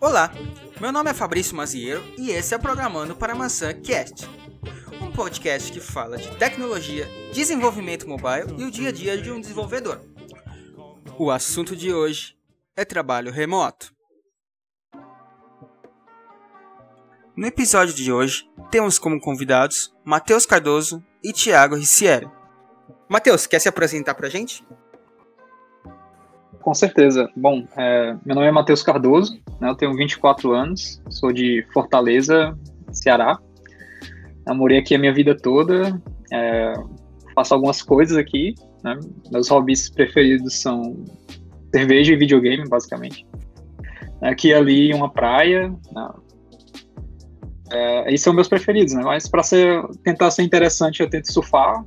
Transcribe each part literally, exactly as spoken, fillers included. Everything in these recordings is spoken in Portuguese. Olá, meu nome é Fabrício Mazieiro e esse é o Programando para a Maçã Cast, um podcast que fala de tecnologia, desenvolvimento mobile e o dia a dia de um desenvolvedor. O assunto de hoje é trabalho remoto. No episódio de hoje, temos como convidados Matheus Cardoso e Thiago Ricciero. Matheus, quer se apresentar pra gente? Com certeza. Bom, é, meu nome é Matheus Cardoso, né, eu tenho vinte e quatro anos, sou de Fortaleza, Ceará. Eu morei aqui a minha vida toda, é, faço algumas coisas aqui, né, meus hobbies preferidos são cerveja e videogame, basicamente. Aqui e ali uma praia, né, É, esses são meus preferidos, né? Mas para ser, tentar ser interessante, eu tento surfar,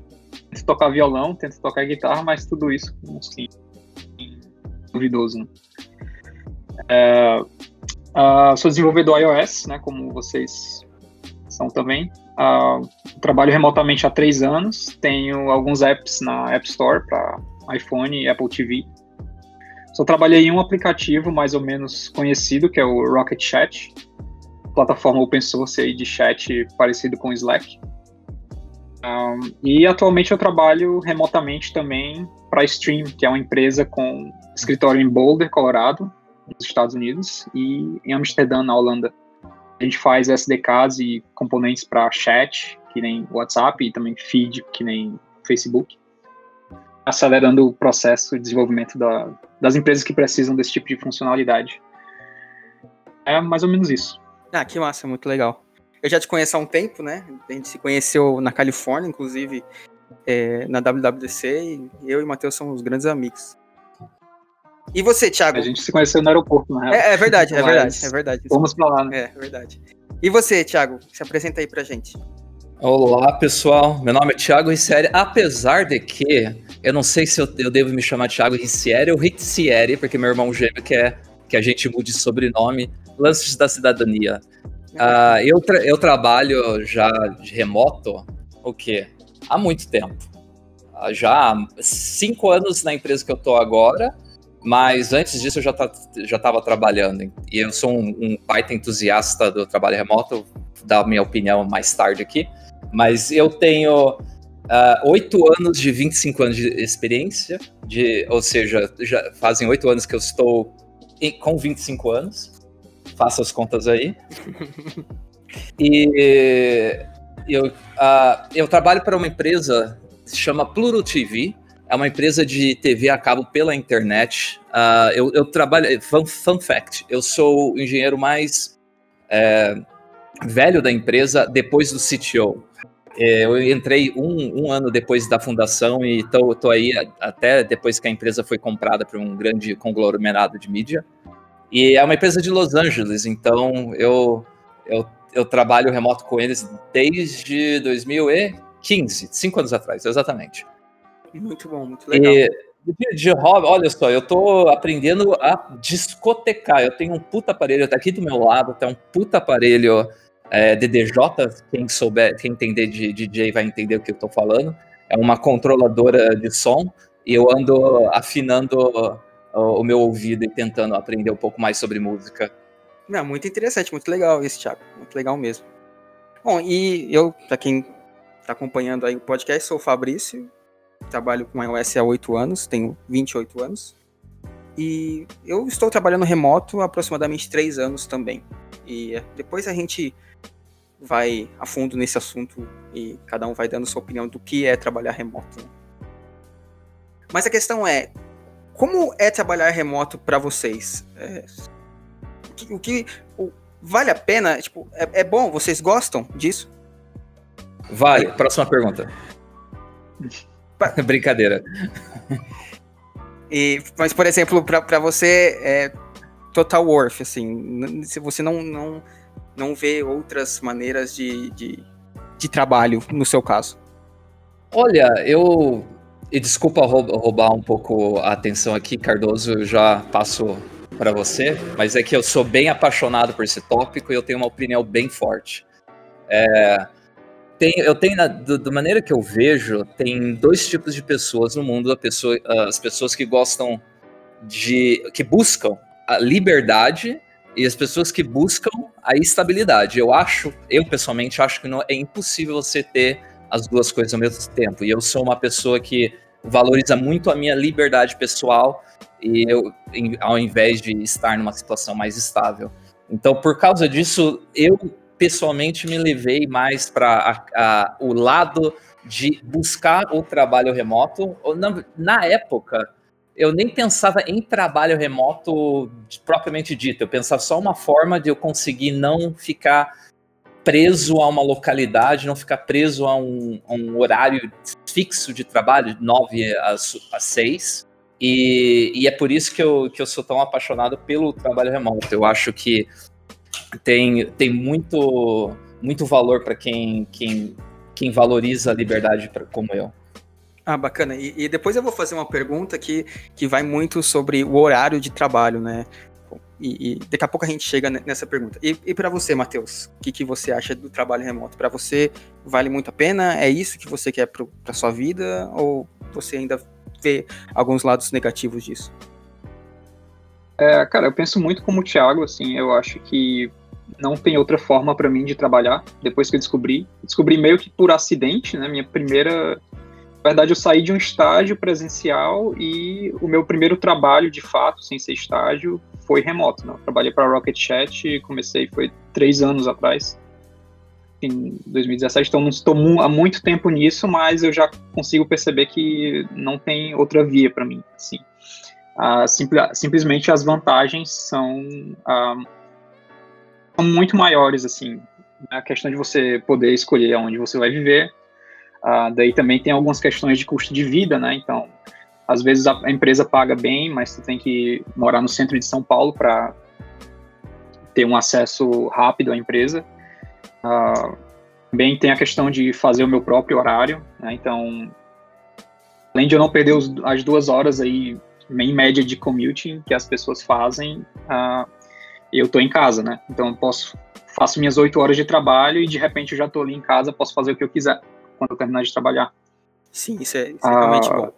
tento tocar violão, tento tocar guitarra, mas tudo isso com um sim duvidoso. Né? É, uh, sou desenvolvedor iOS, né? Como vocês são também. Uh, trabalho remotamente há três anos, tenho alguns apps na App Store para iPhone e Apple T V. Só trabalhei em um aplicativo mais ou menos conhecido, que é o Rocket Chat. Plataforma open source aí de chat parecido com o Slack. Um, e atualmente eu trabalho remotamente também para a Stream, que é uma empresa com escritório em Boulder, Colorado, nos Estados Unidos, e em Amsterdã, na Holanda. A gente faz S D Ks e componentes para chat, que nem WhatsApp, e também feed, que nem Facebook, acelerando o processo de desenvolvimento da, das empresas que precisam desse tipo de funcionalidade. É mais ou menos isso. Ah, que massa, muito legal. Eu já te conheço há um tempo, né? A gente se conheceu na Califórnia, inclusive, é, na W W D C, e eu e o Matheus somos grandes amigos. E você, Thiago? A gente se conheceu no aeroporto, na real. É, é verdade, é verdade, é verdade. Vamos pra lá, né? É, verdade. E você, Thiago? Se apresenta aí pra gente. Olá, pessoal. Meu nome é Thiago Ricciero, apesar de que eu não sei se eu, eu devo me chamar Thiago Ricciero ou Riccieri, porque meu irmão gêmeo quer que a gente mude sobrenome. Lances da cidadania. Uh, eu, tra- eu trabalho já de remoto, o quê? Há muito tempo. Uh, já há cinco anos na empresa que eu estou agora, mas antes disso eu já tá, já estava trabalhando. E eu sou um, um Python entusiasta do trabalho remoto, vou dar a minha opinião mais tarde aqui. Mas eu tenho oito uh, anos de vinte e cinco anos de experiência, de, ou seja, já fazem oito anos que eu estou em, com vinte e cinco anos. Faça as contas aí. E eu, uh, eu trabalho para uma empresa que se chama PluralTV. É uma empresa de T V a cabo pela internet. Uh, eu, eu trabalho... Fun, fun fact, eu sou o engenheiro mais é, velho da empresa depois do C T O. Eu entrei um, um ano depois da fundação e tô, tô aí até depois que a empresa foi comprada por um grande conglomerado de mídia. E é uma empresa de Los Angeles, então eu, eu, eu trabalho remoto com eles desde dois mil e quinze, cinco anos atrás, exatamente. Muito bom, muito legal. E, de, de hobby, olha só, eu tô aprendendo a discotecar, eu tenho um puta aparelho, tá aqui do meu lado, tá um puta aparelho é, D D J, quem souber, quem entender de D J vai entender o que eu tô falando, é uma controladora de som, e eu ando afinando o meu ouvido e tentando aprender um pouco mais sobre música. Não, muito interessante, muito legal isso, Thiago. Muito legal mesmo. Bom, e eu, pra quem tá acompanhando aí o podcast, sou o Fabrício, trabalho com iOS há oito anos, tenho vinte e oito anos, e eu estou trabalhando remoto há aproximadamente três anos também. E depois a gente vai a fundo nesse assunto e cada um vai dando sua opinião do que é trabalhar remoto. Mas a questão é, como é trabalhar remoto para vocês? É, o que, o que o, vale a pena? Tipo, é, é bom? Vocês gostam disso? Vale. Próxima pergunta. Pa- Brincadeira. E, mas, por exemplo, para você é total worth, assim, se você não, não, não vê outras maneiras de, de, de trabalho, no seu caso. Olha, eu... E desculpa roubar um pouco a atenção aqui, Cardoso, eu já passo para você, mas é que eu sou bem apaixonado por esse tópico e eu tenho uma opinião bem forte. É, tenho, eu tenho, da maneira que eu vejo, tem dois tipos de pessoas no mundo, a pessoa, as pessoas que gostam de, que buscam a liberdade e as pessoas que buscam a estabilidade. Eu acho, eu pessoalmente acho que não, é impossível você ter as duas coisas ao mesmo tempo, e eu sou uma pessoa que valoriza muito a minha liberdade pessoal, e eu, em, ao invés de estar numa situação mais estável. Então, por causa disso, eu pessoalmente me levei mais para o lado de buscar o trabalho remoto. Na, na época, eu nem pensava em trabalho remoto propriamente dito, eu pensava só uma forma de eu conseguir não ficar preso a uma localidade, não ficar preso a um, a um horário fixo de trabalho, nove às seis, e, e é por isso que eu, que eu sou tão apaixonado pelo trabalho remoto. Eu acho que Tem, tem muito, muito valor para quem, quem, quem valoriza a liberdade pra, como eu. Ah, bacana. E, e depois eu vou fazer uma pergunta que, que vai muito sobre o horário de trabalho, né? E, e daqui a pouco a gente chega nessa pergunta. E, e para você, Matheus, o que, que você acha do trabalho remoto? Para você, vale muito a pena? É isso que você quer para a sua vida? Ou você ainda vê alguns lados negativos disso? É, cara, eu penso muito como o Thiago, assim, eu acho que não tem outra forma para mim de trabalhar, depois que eu descobri. Descobri meio que por acidente, né, minha primeira... Na verdade, eu saí de um estágio presencial e o meu primeiro trabalho, de fato, sem ser estágio, foi remoto, né? Eu trabalhei para a Rocket Chat, comecei, foi três anos atrás, em dois mil e dezessete, então não estou mu- há muito tempo nisso, mas eu já consigo perceber que não tem outra via para mim, assim. Ah, simpl- simplesmente as vantagens são, ah, são muito maiores, assim, a questão de você poder escolher onde você vai viver, ah, daí também tem algumas questões de custo de vida, né, então, às vezes a empresa paga bem, mas você tem que morar no centro de São Paulo para ter um acesso rápido à empresa, ah, também tem a questão de fazer o meu próprio horário, né, então, além de eu não perder os, as duas horas aí, em média de commuting que as pessoas fazem, uh, eu tô em casa, né? Então eu posso, faço minhas oito horas de trabalho e de repente eu já tô ali em casa, posso fazer o que eu quiser quando eu terminar de trabalhar. Sim, isso é, isso é realmente uh, bom.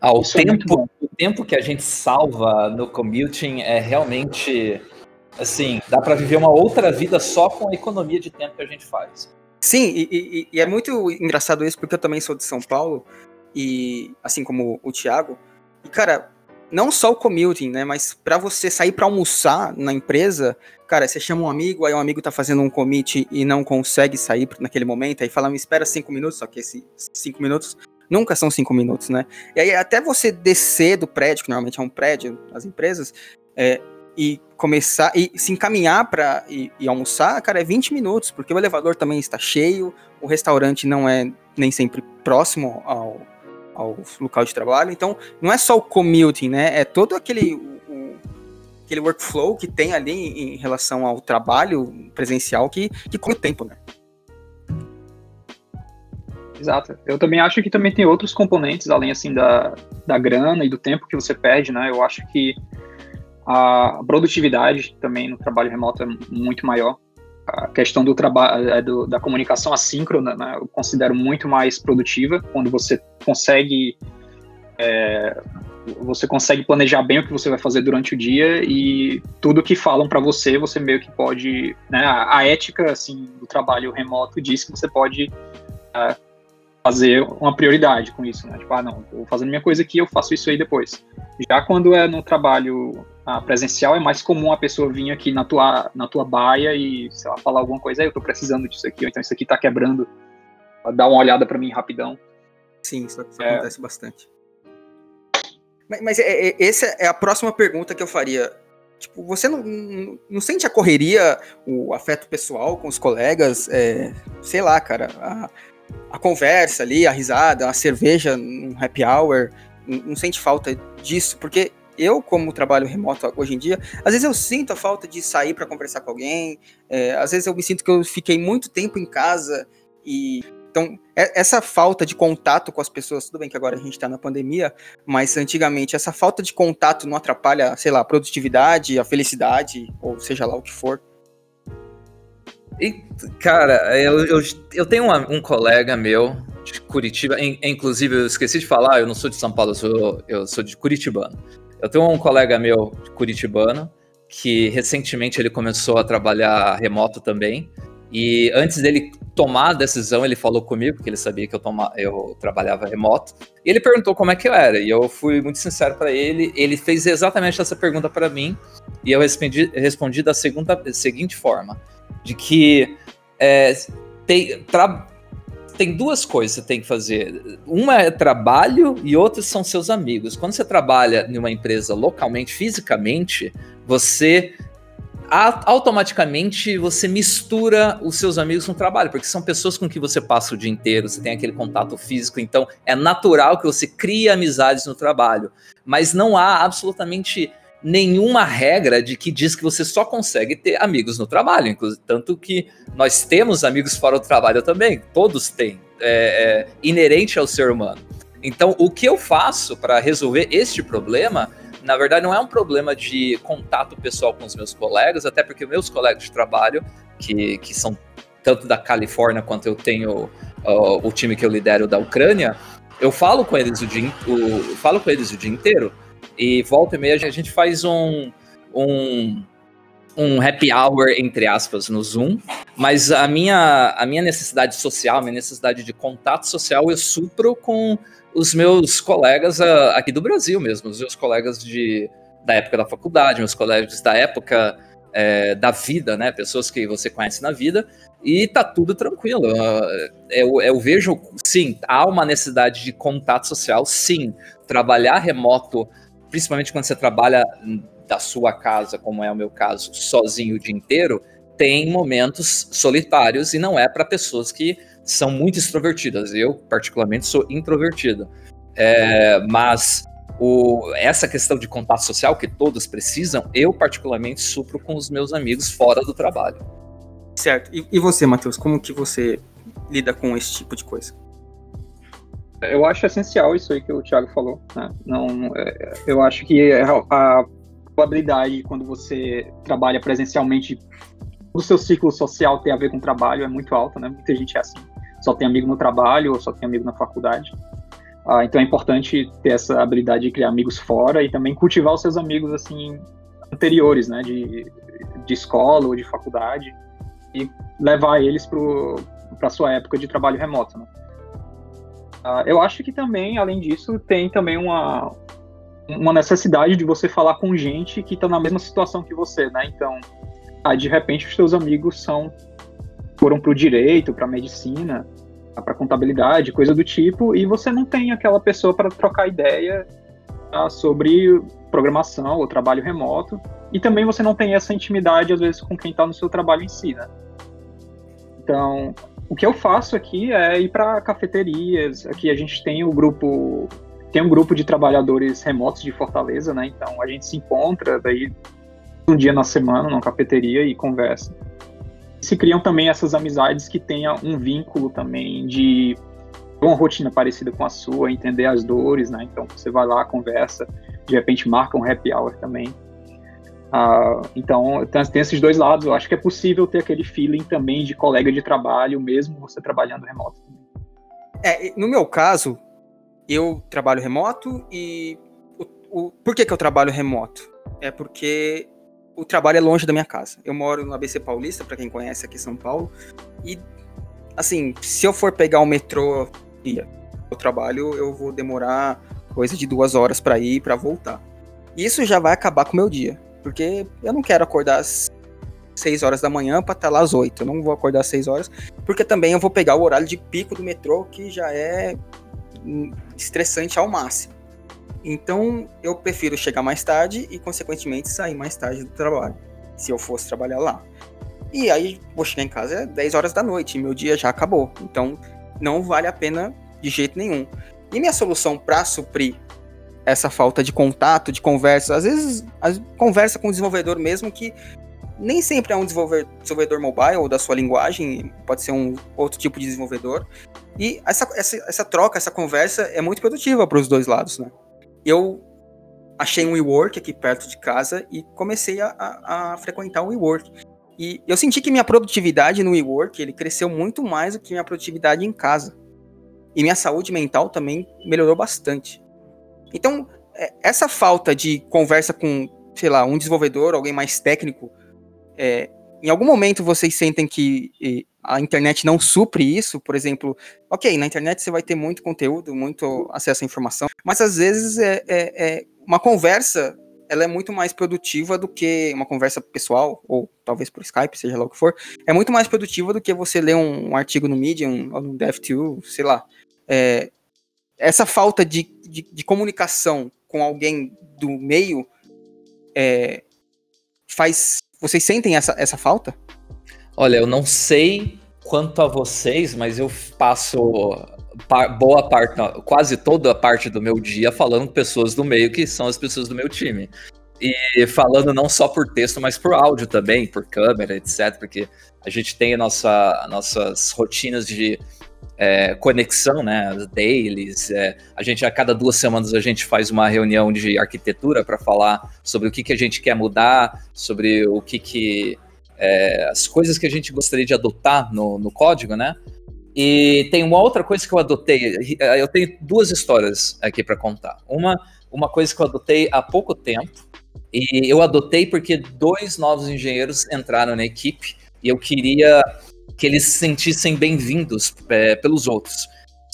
Ah, o, tempo, é bom. O tempo que a gente salva no commuting é realmente, assim, dá para viver uma outra vida só com a economia de tempo que a gente faz. Sim, e, e, e é muito engraçado isso, porque eu também sou de São Paulo, e assim como o Thiago, e, cara, não só o commuting, né? Mas pra você sair pra almoçar na empresa, cara, você chama um amigo, aí um amigo tá fazendo um commit e não consegue sair naquele momento, aí fala, me espera cinco minutos, só que esses cinco minutos nunca são cinco minutos, né? E aí até você descer do prédio, que normalmente é um prédio, as empresas, é, e começar, e se encaminhar pra e, e almoçar, cara, é vinte minutos, porque o elevador também está cheio, o restaurante não é nem sempre próximo ao... ao local de trabalho, então não é só o commuting, né, é todo aquele, o, aquele workflow que tem ali em relação ao trabalho presencial que, que come tempo, né. Exato, eu também acho que também tem outros componentes, além assim da, da grana e do tempo que você perde, né, eu acho que a produtividade também no trabalho remoto é muito maior, a questão do trabalho, da comunicação assíncrona, né, eu considero muito mais produtiva, quando você consegue é, você consegue planejar bem o que você vai fazer durante o dia e tudo que falam para você, você meio que pode, né, a, a ética, assim, do trabalho remoto diz que você pode é, fazer uma prioridade com isso, né, tipo, ah, não, tô fazendo minha coisa aqui, eu faço isso aí depois. Já quando é no trabalho a presencial, é mais comum a pessoa vir aqui na tua, na tua baia e, sei lá, falar alguma coisa, eu tô precisando disso aqui, ou então isso aqui tá quebrando, dá uma olhada pra mim rapidão. Sim, isso, isso é. Acontece bastante. Mas, mas é, é, essa é a próxima pergunta que eu faria. Tipo, você não, não, não sente a correria, o afeto pessoal com os colegas, é, sei lá, cara, a, a conversa ali, a risada, a cerveja, um happy hour, não, não sente falta disso? Porque... eu, como trabalho remoto hoje em dia, às vezes eu sinto a falta de sair para conversar com alguém, é, às vezes eu me sinto que eu fiquei muito tempo em casa, e então é, essa falta de contato com as pessoas, tudo bem que agora a gente está na pandemia, mas antigamente essa falta de contato não atrapalha, sei lá, a produtividade, a felicidade, ou seja lá o que for? E, cara, eu, eu, eu tenho uma, um colega meu de Curitiba, in, inclusive eu esqueci de falar, eu não sou de São Paulo, eu sou, eu sou de Curitibano. Eu tenho um colega meu de Curitibano que recentemente ele começou a trabalhar remoto também. E antes dele tomar a decisão, ele falou comigo, porque ele sabia que eu, toma, eu trabalhava remoto. E ele perguntou como é que eu era, e eu fui muito sincero para ele. Ele fez exatamente essa pergunta para mim, e eu respondi, respondi da segunda, seguinte forma. De que é, tem, tra, tem duas coisas que você tem que fazer. Uma é trabalho e outra são seus amigos. Quando você trabalha em uma empresa localmente, fisicamente, você... automaticamente você mistura os seus amigos no trabalho, porque são pessoas com que você passa o dia inteiro, você tem aquele contato físico, então é natural que você crie amizades no trabalho, mas não há absolutamente nenhuma regra de que diz que você só consegue ter amigos no trabalho, inclusive, tanto que nós temos amigos fora do trabalho também, todos têm, é, é inerente ao ser humano. Então o que eu faço para resolver este problema, na verdade, não é um problema de contato pessoal com os meus colegas, até porque meus colegas de trabalho, que, que são tanto da Califórnia quanto eu tenho uh, o time que eu lidero da Ucrânia, eu falo com eles o dia, o, falo com eles o dia inteiro, e volta e meia a gente faz um, um, um happy hour, entre aspas, no Zoom, mas a minha, a minha necessidade social, a minha necessidade de contato social, eu supro com... os meus colegas uh, aqui do Brasil mesmo, os meus colegas de, da época da faculdade, meus colegas da época é, da vida, né? Pessoas que você conhece na vida, e tá tudo tranquilo. Uh, eu, eu vejo, sim, há uma necessidade de contato social, sim. Trabalhar remoto, principalmente quando você trabalha da sua casa, como é o meu caso, sozinho o dia inteiro, tem momentos solitários e não é para pessoas que são muito extrovertidas. Eu, particularmente, sou introvertido. É, mas o, essa questão de contato social que todos precisam, eu, particularmente, supro com os meus amigos fora do trabalho. Certo. E, e você, Matheus, como que você lida com esse tipo de coisa? Eu acho essencial isso aí que o Thiago falou, né? Não, é, eu acho que a, a probabilidade, quando você trabalha presencialmente, o seu ciclo social tem a ver com trabalho, é muito alto, né? Muita gente é assim, só tem amigo no trabalho ou só tem amigo na faculdade. Ah, então é importante ter essa habilidade de criar amigos fora e também cultivar os seus amigos, assim, anteriores, né? De, de escola ou de faculdade, e levar eles para a sua época de trabalho remoto, né? Ah, eu acho que também, além disso, tem também uma, uma necessidade de você falar com gente que está na mesma situação que você, né? Então... aí, de repente, os seus amigos são, foram para o direito, para a medicina, para a contabilidade, coisa do tipo, e você não tem aquela pessoa para trocar ideia tá, sobre programação ou trabalho remoto, e também você não tem essa intimidade, às vezes, com quem está no seu trabalho em si, né? Então, o que eu faço aqui é ir para cafeterias. Aqui a gente tem o grupo, tem um grupo de trabalhadores remotos de Fortaleza, né? Então, a gente se encontra, daí... um dia na semana, numa cafeteria e conversa. Se criam também essas amizades que tenham um vínculo também de uma rotina parecida com a sua, entender as dores, né? Então você vai lá, conversa, de repente marca um happy hour também. Ah, então tem esses dois lados. Eu acho que é possível ter aquele feeling também de colega de trabalho, mesmo você trabalhando remoto. É, no meu caso, eu trabalho remoto e... O, o, por que que eu trabalho remoto? É porque... o trabalho é longe da minha casa. Eu moro no A B C Paulista, pra quem conhece aqui em São Paulo. E, assim, se eu for pegar o metrô e o trabalho, eu vou demorar coisa de duas horas pra ir e pra voltar. Isso já vai acabar com o meu dia. Porque eu não quero acordar às seis horas da manhã pra estar lá às oito. Eu não vou acordar às seis horas. Porque também eu vou pegar o horário de pico do metrô, que já é estressante ao máximo. Então, eu prefiro chegar mais tarde e, consequentemente, sair mais tarde do trabalho, se eu fosse trabalhar lá. E aí, vou chegar em casa dez horas da noite, e meu dia já acabou. Então, não vale a pena de jeito nenhum. E minha solução para suprir essa falta de contato, de conversa, às vezes, as, conversa com o desenvolvedor mesmo, que nem sempre é um desenvolvedor, desenvolvedor mobile ou da sua linguagem, pode ser um outro tipo de desenvolvedor. E essa, essa, essa troca, essa conversa é muito produtiva para os dois lados, né? Eu achei um WeWork aqui perto de casa e comecei a, a, a frequentar o WeWork. E eu senti que minha produtividade no WeWork, ele cresceu muito mais do que minha produtividade em casa. E minha saúde mental também melhorou bastante. Então, essa falta de conversa com, sei lá, um desenvolvedor, alguém mais técnico, é, em algum momento vocês sentem que e, a internet não supre isso? Por exemplo, ok, na internet você vai ter muito conteúdo, muito acesso à informação, mas às vezes é, é, é uma conversa, ela é muito mais produtiva do que uma conversa pessoal, ou talvez por Skype, seja lá o que for, é muito mais produtiva do que você ler um, um artigo no Medium, ou no Dev.to, sei lá. É, essa falta de, de, de comunicação com alguém do meio, é, faz... Vocês sentem essa, essa falta? Olha, eu não sei quanto a vocês, mas eu passo boa parte, quase toda a parte do meu dia falando com pessoas do meio, que são as pessoas do meu time. E falando não só por texto, mas por áudio também, por câmera, etcétera. Porque a gente tem a nossa, nossas rotinas de... É, conexão, né, as dailies, é, a gente a cada duas semanas a gente faz uma reunião de arquitetura para falar sobre o que, que a gente quer mudar, sobre o que, que é, as coisas que a gente gostaria de adotar no, no código, né, e tem uma outra coisa que eu adotei, eu tenho duas histórias aqui para contar, uma, uma coisa que eu adotei há pouco tempo, e eu adotei porque dois novos engenheiros entraram na equipe, e eu queria... que eles se sentissem bem-vindos é, pelos outros.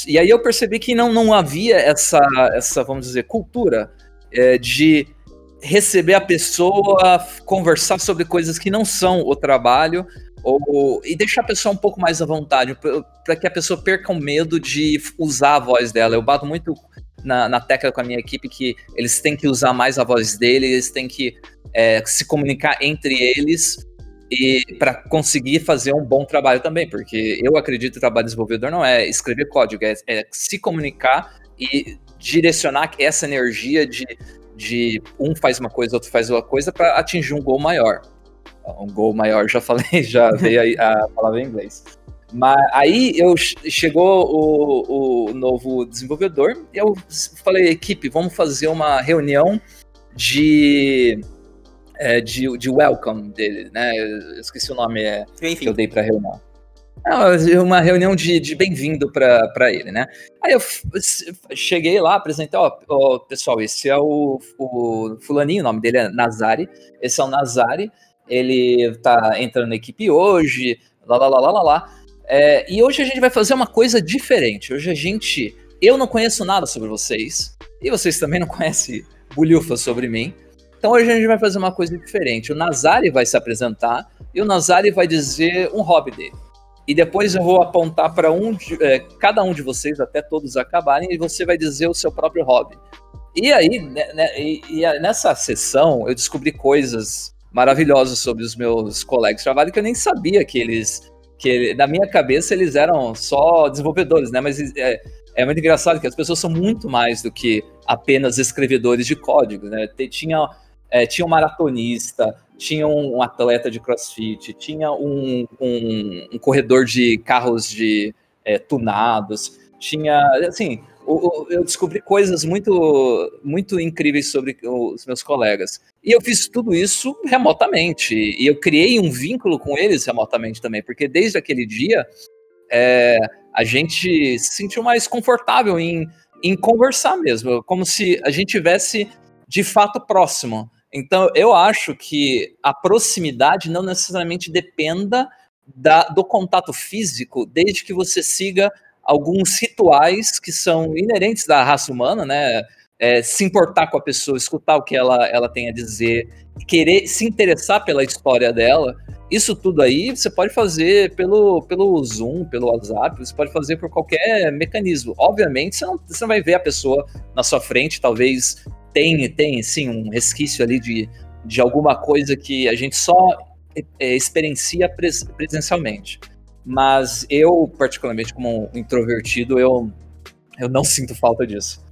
E aí eu percebi que não, não havia essa, essa, vamos dizer, cultura é, de receber a pessoa, conversar sobre coisas que não são o trabalho, ou, e deixar a pessoa um pouco mais à vontade, para que a pessoa perca o medo de usar a voz dela. Eu bato muito na, na tecla com a minha equipe que eles têm que usar mais a voz deles, eles têm que é, se comunicar entre eles, e para conseguir fazer um bom trabalho também, porque eu acredito que o trabalho de desenvolvedor não é escrever código, é, é se comunicar e direcionar essa energia de, de um faz uma coisa, outro faz outra coisa, para atingir um goal maior. Um goal maior, já falei, já veio a, a palavra em inglês. Mas aí eu, chegou o, o novo desenvolvedor e eu falei, equipe, vamos fazer uma reunião de... É, de, de welcome dele, né? Eu esqueci o nome é, que eu dei pra reunião. Não, uma reunião de, de bem-vindo pra, pra ele, né? Aí eu f- cheguei lá, apresentei, ó, ó, pessoal, esse é o, o fulaninho, o nome dele é Nazari, esse é o Nazari, ele tá entrando na equipe hoje, lá, lá, lá, lá, lá, lá. É, e hoje a gente vai fazer uma coisa diferente, hoje a gente, eu não conheço nada sobre vocês, e vocês também não conhecem bulhufa sobre mim, então hoje a gente vai fazer uma coisa diferente. O Nazari vai se apresentar e o Nazari vai dizer um hobby dele. E depois eu vou apontar para um de, é, cada um de vocês, até todos acabarem, e você vai dizer o seu próprio hobby. E aí, né, e, e nessa sessão, eu descobri coisas maravilhosas sobre os meus colegas de trabalho que eu nem sabia que eles... que na minha cabeça eles eram só desenvolvedores, né? Mas é, é muito engraçado que as pessoas são muito mais do que apenas escrevedores de código, né? Tinha... É, tinha um maratonista, tinha um atleta de crossfit, tinha um, um, um corredor de carros de é, tunados, tinha, assim, o, o, eu descobri coisas muito, muito incríveis sobre os meus colegas. E eu fiz tudo isso remotamente, e eu criei um vínculo com eles remotamente também, porque desde aquele dia é, a gente se sentiu mais confortável em, em conversar mesmo, como se a gente tivesse de fato próximo. Então, eu acho que a proximidade não necessariamente dependa da, do contato físico, desde que você siga alguns rituais que são inerentes da raça humana, né? É, se importar com a pessoa, escutar o que ela, ela tem a dizer, querer se interessar pela história dela, isso tudo aí você pode fazer pelo, pelo Zoom, pelo WhatsApp, você pode fazer por qualquer mecanismo. Obviamente, você não, você não vai ver a pessoa na sua frente, talvez... Tem, tem, sim, um resquício ali de, de alguma coisa que a gente só é, experiencia pres, presencialmente. Mas eu, particularmente como um introvertido, eu, eu não sinto falta disso.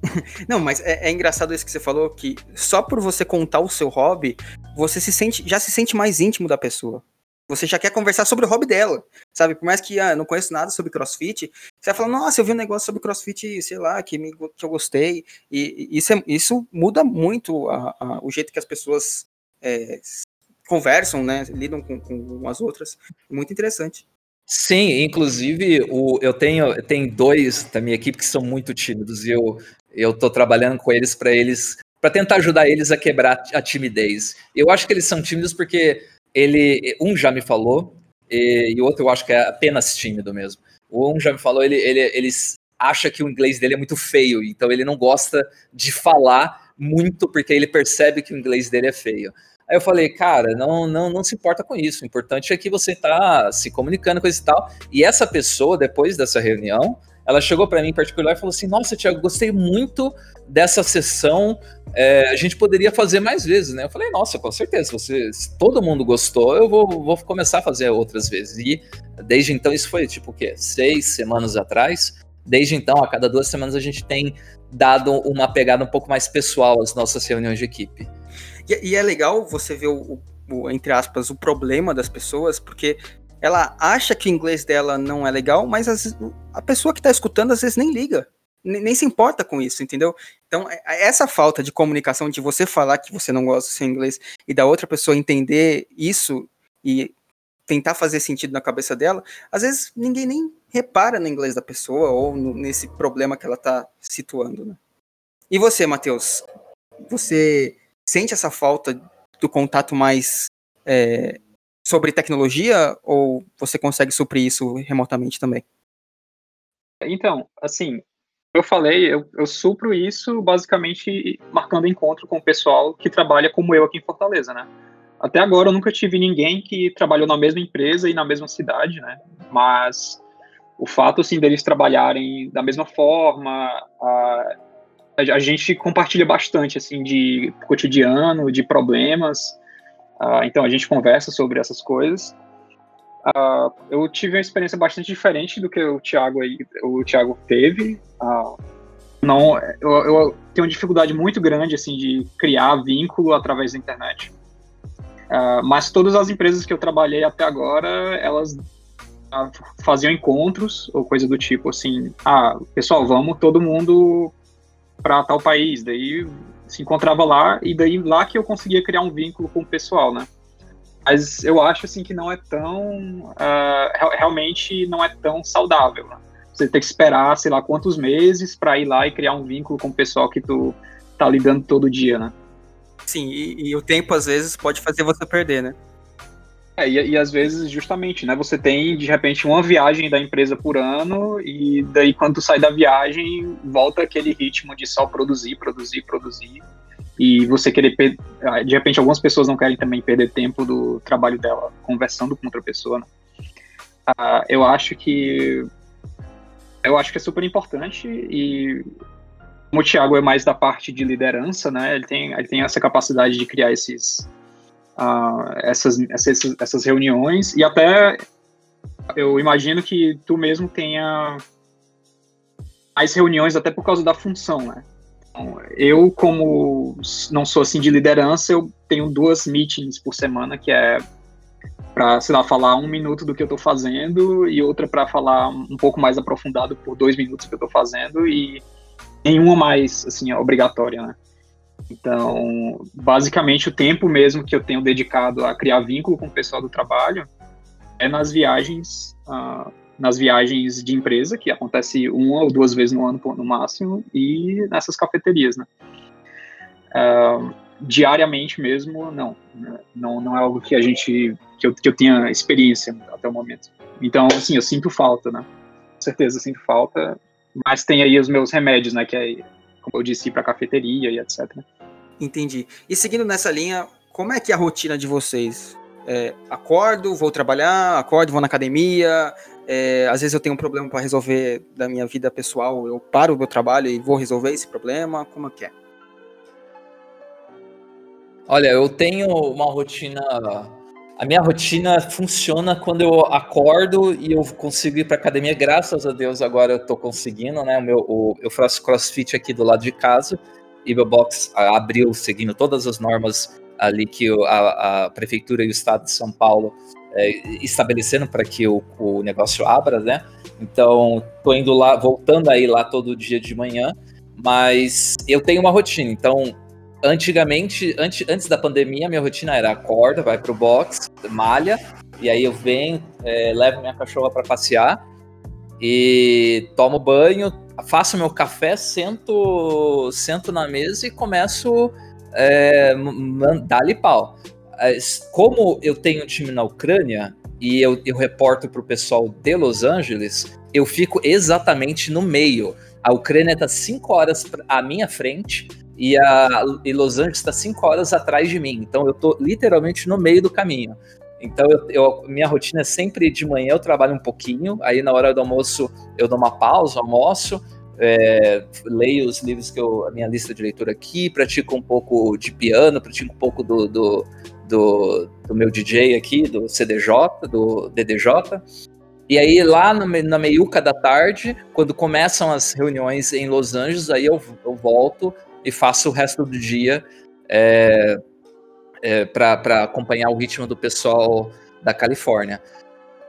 Não, mas é, é engraçado isso que você falou, que só por você contar o seu hobby, você se sente, já se sente mais íntimo da pessoa. Você já quer conversar sobre o hobby dela, sabe? Por mais que ah, eu não conheço nada sobre crossfit, você vai falar, nossa, eu vi um negócio sobre crossfit, sei lá, que, me, que eu gostei. E, e isso, é, isso muda muito a, a, o jeito que as pessoas é, conversam, né, lidam com, com as outras. Muito interessante. Sim, inclusive o, eu tenho, tenho dois da minha equipe que são muito tímidos e eu estou trabalhando com eles para eles para tentar ajudar eles a quebrar a timidez. Eu acho que eles são tímidos porque ele, um já me falou e o outro eu acho que é apenas tímido mesmo. O um já me falou, ele, ele, ele acha que o inglês dele é muito feio, então ele não gosta de falar muito porque ele percebe que o inglês dele é feio. Aí eu falei, cara, não, não, não se importa com isso. O importante é que você está se comunicando com isso e tal. E essa pessoa, depois dessa reunião, ela chegou para mim em particular e falou assim, nossa, Thiago, gostei muito dessa sessão, é, a gente poderia fazer mais vezes, né? Eu falei, nossa, com certeza, você, se todo mundo gostou, eu vou, vou começar a fazer outras vezes. E desde então, isso foi tipo o quê? Seis semanas atrás. Desde então, a cada duas semanas, a gente tem dado uma pegada um pouco mais pessoal às nossas reuniões de equipe. E, e é legal você ver, o, o, entre aspas, o problema das pessoas, porque ela acha que o inglês dela não é legal, mas as, a pessoa que está escutando às vezes nem liga, nem, nem se importa com isso, entendeu? Então, essa falta de comunicação, de você falar que você não gosta do seu inglês e da outra pessoa entender isso e tentar fazer sentido na cabeça dela, às vezes ninguém nem repara no inglês da pessoa ou no, nesse problema que ela está situando, né? E você, Matheus? Você sente essa falta do contato mais é, sobre tecnologia ou você consegue suprir isso remotamente também? Então, assim, eu falei, eu, eu supro isso basicamente marcando encontro com o pessoal que trabalha como eu aqui em Fortaleza, né? Até agora eu nunca tive ninguém que trabalhou na mesma empresa e na mesma cidade, né? Mas o fato, assim, deles trabalharem da mesma forma, a... a gente compartilha bastante, assim, de cotidiano, de problemas, uh, então a gente conversa sobre essas coisas. Uh, eu tive uma experiência bastante diferente do que o Thiago, o Thiago teve. Uh, não, eu, eu tenho uma dificuldade muito grande, assim, de criar vínculo através da internet. Uh, mas todas as empresas que eu trabalhei até agora, elas uh, faziam encontros ou coisa do tipo, assim, ah, pessoal, vamos todo mundo para tal país, daí se encontrava lá, e daí lá que eu conseguia criar um vínculo com o pessoal, né? Mas eu acho, assim, que não é tão, uh, realmente não é tão saudável, né? Você tem que esperar, sei lá, quantos meses para ir lá e criar um vínculo com o pessoal que tu tá lidando todo dia, né? Sim, e, e o tempo, às vezes, pode fazer você perder, né? É, e, e às vezes, justamente, né, você tem, de repente, uma viagem da empresa por ano e daí, quando tu sai da viagem, volta aquele ritmo de só produzir, produzir, produzir e você querer, per- de repente, algumas pessoas não querem também perder tempo do trabalho dela conversando com outra pessoa, né? Ah, eu acho que eu acho que é super importante e como o Thiago é mais da parte de liderança, né, ele tem, ele tem essa capacidade de criar esses... Uh, essas, essas, essas reuniões e até eu imagino que tu mesmo tenha mais reuniões até por causa da função, né? Então, eu, como não sou assim de liderança, eu tenho duas meetings por semana, que é para, sei lá, falar um minuto do que eu tô fazendo e outra para falar um pouco mais aprofundado por dois minutos do que eu tô fazendo e nenhuma mais, assim, obrigatória, né? Então, basicamente, o tempo mesmo que eu tenho dedicado a criar vínculo com o pessoal do trabalho é nas viagens, uh, nas viagens de empresa, que acontece uma ou duas vezes no ano, no máximo, e nessas cafeterias, né? Uh, diariamente mesmo, não, não. Não é algo que a gente, que eu, que eu tenha experiência até o momento. Então, assim, eu sinto falta, né? Com certeza, eu sinto falta, mas tem aí os meus remédios, né, que é... como eu disse, ir para a cafeteria e etcétera. Entendi. E seguindo nessa linha, como é que é a rotina de vocês? É, acordo, vou trabalhar, acordo, vou na academia, é, às vezes eu tenho um problema para resolver da minha vida pessoal, eu paro o meu trabalho e vou resolver esse problema, como é que é? Olha, eu tenho uma rotina... A minha rotina funciona quando eu acordo e eu consigo ir para a academia, graças a Deus agora eu estou conseguindo, né? O meu, o, eu faço crossfit aqui do lado de casa e meu box abriu seguindo todas as normas ali que a, a Prefeitura e o Estado de São Paulo é, estabeleceram para que o, o negócio abra, né? Então, estou indo lá, voltando aí lá todo dia de manhã, mas eu tenho uma rotina, então... Antigamente, antes, antes da pandemia, minha rotina era acorda, vai pro box, malha, e aí eu venho, é, levo minha cachorra para passear e tomo banho, faço meu café, sento, sento na mesa e começo a é, dar-lhe pau. Como eu tenho um time na Ucrânia e eu, eu reporto pro pessoal de Los Angeles, eu fico exatamente no meio. A Ucrânia está cinco horas à minha frente e, a, e Los Angeles está cinco horas atrás de mim. Então eu estou literalmente no meio do caminho. Então eu, eu, minha rotina é sempre de manhã eu trabalho um pouquinho, aí na hora do almoço eu dou uma pausa, almoço, é, leio os livros que eu... a minha lista de leitura aqui, pratico um pouco de piano, pratico um pouco do... do Do, do meu D J aqui, do C D J, do D D J. E aí lá no, na meiuca da tarde, quando começam as reuniões em Los Angeles, aí eu, eu volto e faço o resto do dia é, é, para acompanhar o ritmo do pessoal da Califórnia.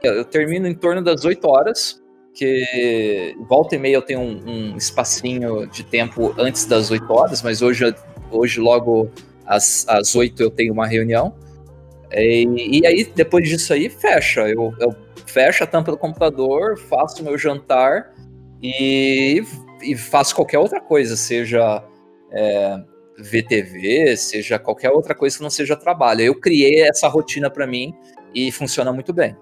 Eu, eu termino em torno das oito horas, que volta e meia eu tenho um, um espacinho de tempo antes das oito horas, mas hoje, hoje logo... Às, às oito eu tenho uma reunião, e, e aí depois disso aí fecha, eu, eu fecho a tampa do computador, faço meu jantar e, e faço qualquer outra coisa, seja é, ver T V, seja qualquer outra coisa que não seja trabalho. Eu criei essa rotina para mim e funciona muito bem.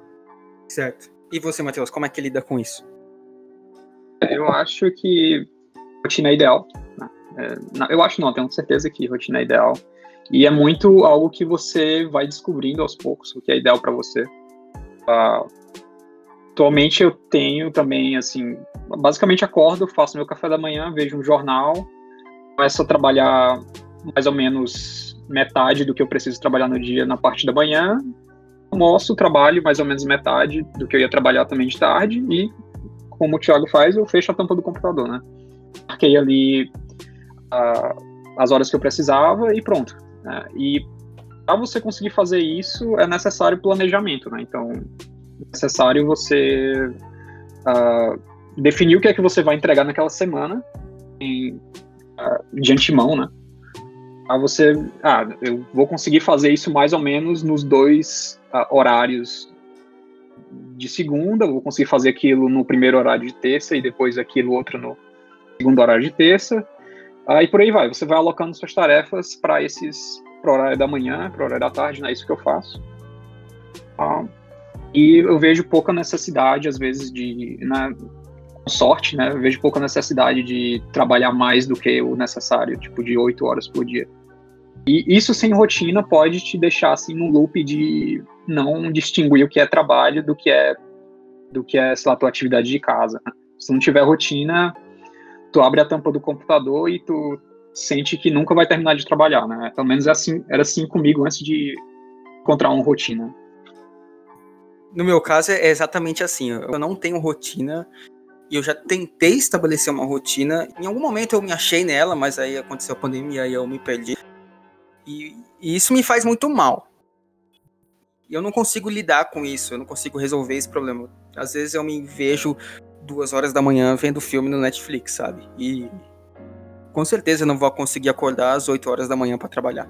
Certo. E você, Matheus, como é que lida com isso? Eu acho que a rotina é ideal. É, eu acho não, tenho certeza que rotina é ideal. E é muito algo que você vai descobrindo aos poucos, o que é ideal para você. Uh, atualmente eu tenho também, assim, basicamente acordo, faço meu café da manhã, vejo um jornal, começo a trabalhar mais ou menos metade do que eu preciso trabalhar no dia na parte da manhã, almoço, trabalho mais ou menos metade do que eu ia trabalhar também de tarde, e como o Thiago faz, eu fecho a tampa do computador, né? Marquei ali as horas que eu precisava e pronto. Né? E para você conseguir fazer isso, é necessário planejamento, né? Então, é necessário você uh, definir o que é que você vai entregar naquela semana em, uh, de antemão, né? Para você, ah, eu vou conseguir fazer isso mais ou menos nos dois uh, horários de segunda, vou conseguir fazer aquilo no primeiro horário de terça e depois aquilo outro no segundo horário de terça. Aí ah, por aí vai, você vai alocando suas tarefas para esses, para o horário da manhã, para o horário da tarde, né? É isso que eu faço. Ah, e eu vejo pouca necessidade, às vezes, de, né, com sorte, né? Eu vejo pouca necessidade de trabalhar mais do que o necessário, tipo, de oito horas por dia. E isso sem rotina pode te deixar, assim, num loop de não distinguir o que é trabalho do que é, do que é, sei lá, tua atividade de casa. Né? Se não tiver rotina... tu abre a tampa do computador e tu sente que nunca vai terminar de trabalhar, né? Pelo menos assim, era assim comigo antes de encontrar uma rotina. No meu caso, é exatamente assim. Eu não tenho rotina e eu já tentei estabelecer uma rotina. Em algum momento eu me achei nela, mas aí aconteceu a pandemia e eu me perdi. E, e isso me faz muito mal. Eu não consigo lidar com isso, eu não consigo resolver esse problema. Às vezes eu me vejo... duas horas da manhã vendo filme no Netflix, sabe? E com certeza eu não vou conseguir acordar às oito horas da manhã pra trabalhar.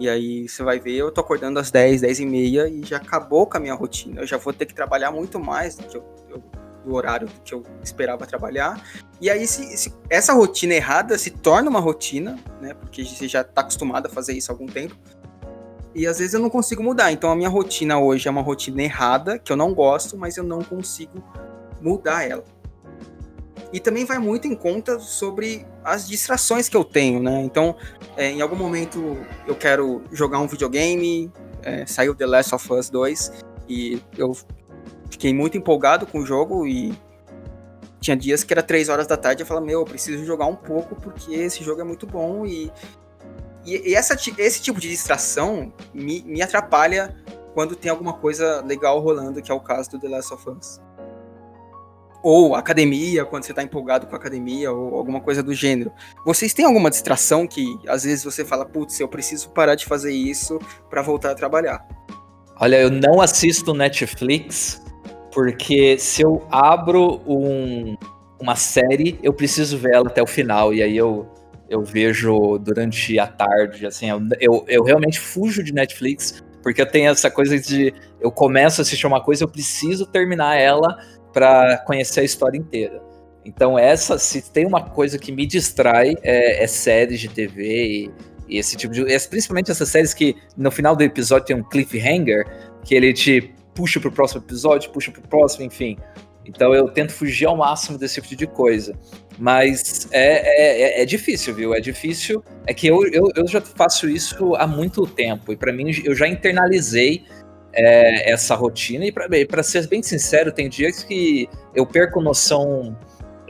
E aí você vai ver, eu tô acordando às dez, dez e meia e já acabou com a minha rotina. Eu já vou ter que trabalhar muito mais do, que eu, eu, do horário que eu esperava trabalhar. E aí se, se, essa rotina errada se torna uma rotina, né? Porque você já tá acostumado a fazer isso há algum tempo. E às vezes eu não consigo mudar. Então a minha rotina hoje é uma rotina errada, que eu não gosto, mas eu não consigo mudar ela. E também vai muito em conta sobre as distrações que eu tenho, né? Então, é, em algum momento eu quero jogar um videogame, é, saiu The Last of Us dois, e eu fiquei muito empolgado com o jogo, e tinha dias que era três horas da tarde, eu falava, meu, eu preciso jogar um pouco, porque esse jogo é muito bom, e, e, e essa, esse tipo de distração me, me atrapalha quando tem alguma coisa legal rolando, que é o caso do The Last of Us. Ou academia, quando você tá empolgado com a academia, ou alguma coisa do gênero. Vocês têm alguma distração que, às vezes, você fala, putz, eu preciso parar de fazer isso pra voltar a trabalhar? Olha, eu não assisto Netflix, porque se eu abro um, uma série, eu preciso ver ela até o final, e aí eu, eu vejo durante a tarde, assim, eu, eu, eu realmente fujo de Netflix, porque eu tenho essa coisa de, eu começo a assistir uma coisa, eu preciso terminar ela para conhecer a história inteira. Então essa, se tem uma coisa que me distrai, é, é séries de T V e, e esse tipo de... É, principalmente essas séries que no final do episódio tem um cliffhanger, que ele te puxa pro próximo episódio, puxa pro próximo, enfim. Então eu tento fugir ao máximo desse tipo de coisa. Mas é, é, é difícil, viu? É difícil. É que eu, eu, eu já faço isso há muito tempo. E pra mim, eu já internalizei é, essa rotina. E pra, pra ser bem sincero, tem dias que eu perco noção...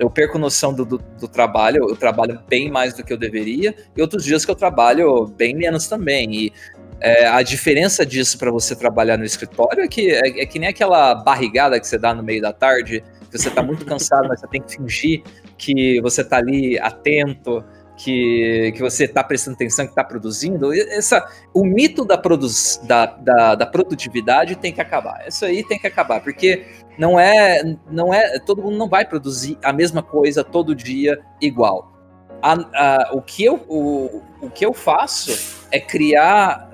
Eu perco noção do, do, do trabalho, eu trabalho bem mais do que eu deveria, e outros dias que eu trabalho bem menos também. E é, a diferença disso para você trabalhar no escritório é que, é, é que nem aquela barrigada que você dá no meio da tarde, que você tá muito cansado, mas você tem que fingir que você tá ali atento, que, que você tá prestando atenção, que tá produzindo. Essa, o mito da, produz, da, da, da produtividade tem que acabar. Isso aí tem que acabar, porque... Não é, não é, todo mundo não vai produzir a mesma coisa todo dia igual. A, a, o, que eu, o, o que eu faço é criar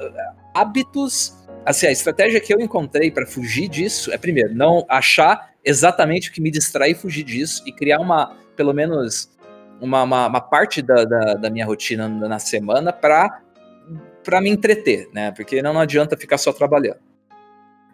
hábitos, assim, a estratégia que eu encontrei para fugir disso é, primeiro, não achar exatamente o que me distrai e fugir disso e criar uma, pelo menos, uma, uma, uma parte da, da, da minha rotina na semana para para me entreter, né? Porque não, não adianta ficar só trabalhando.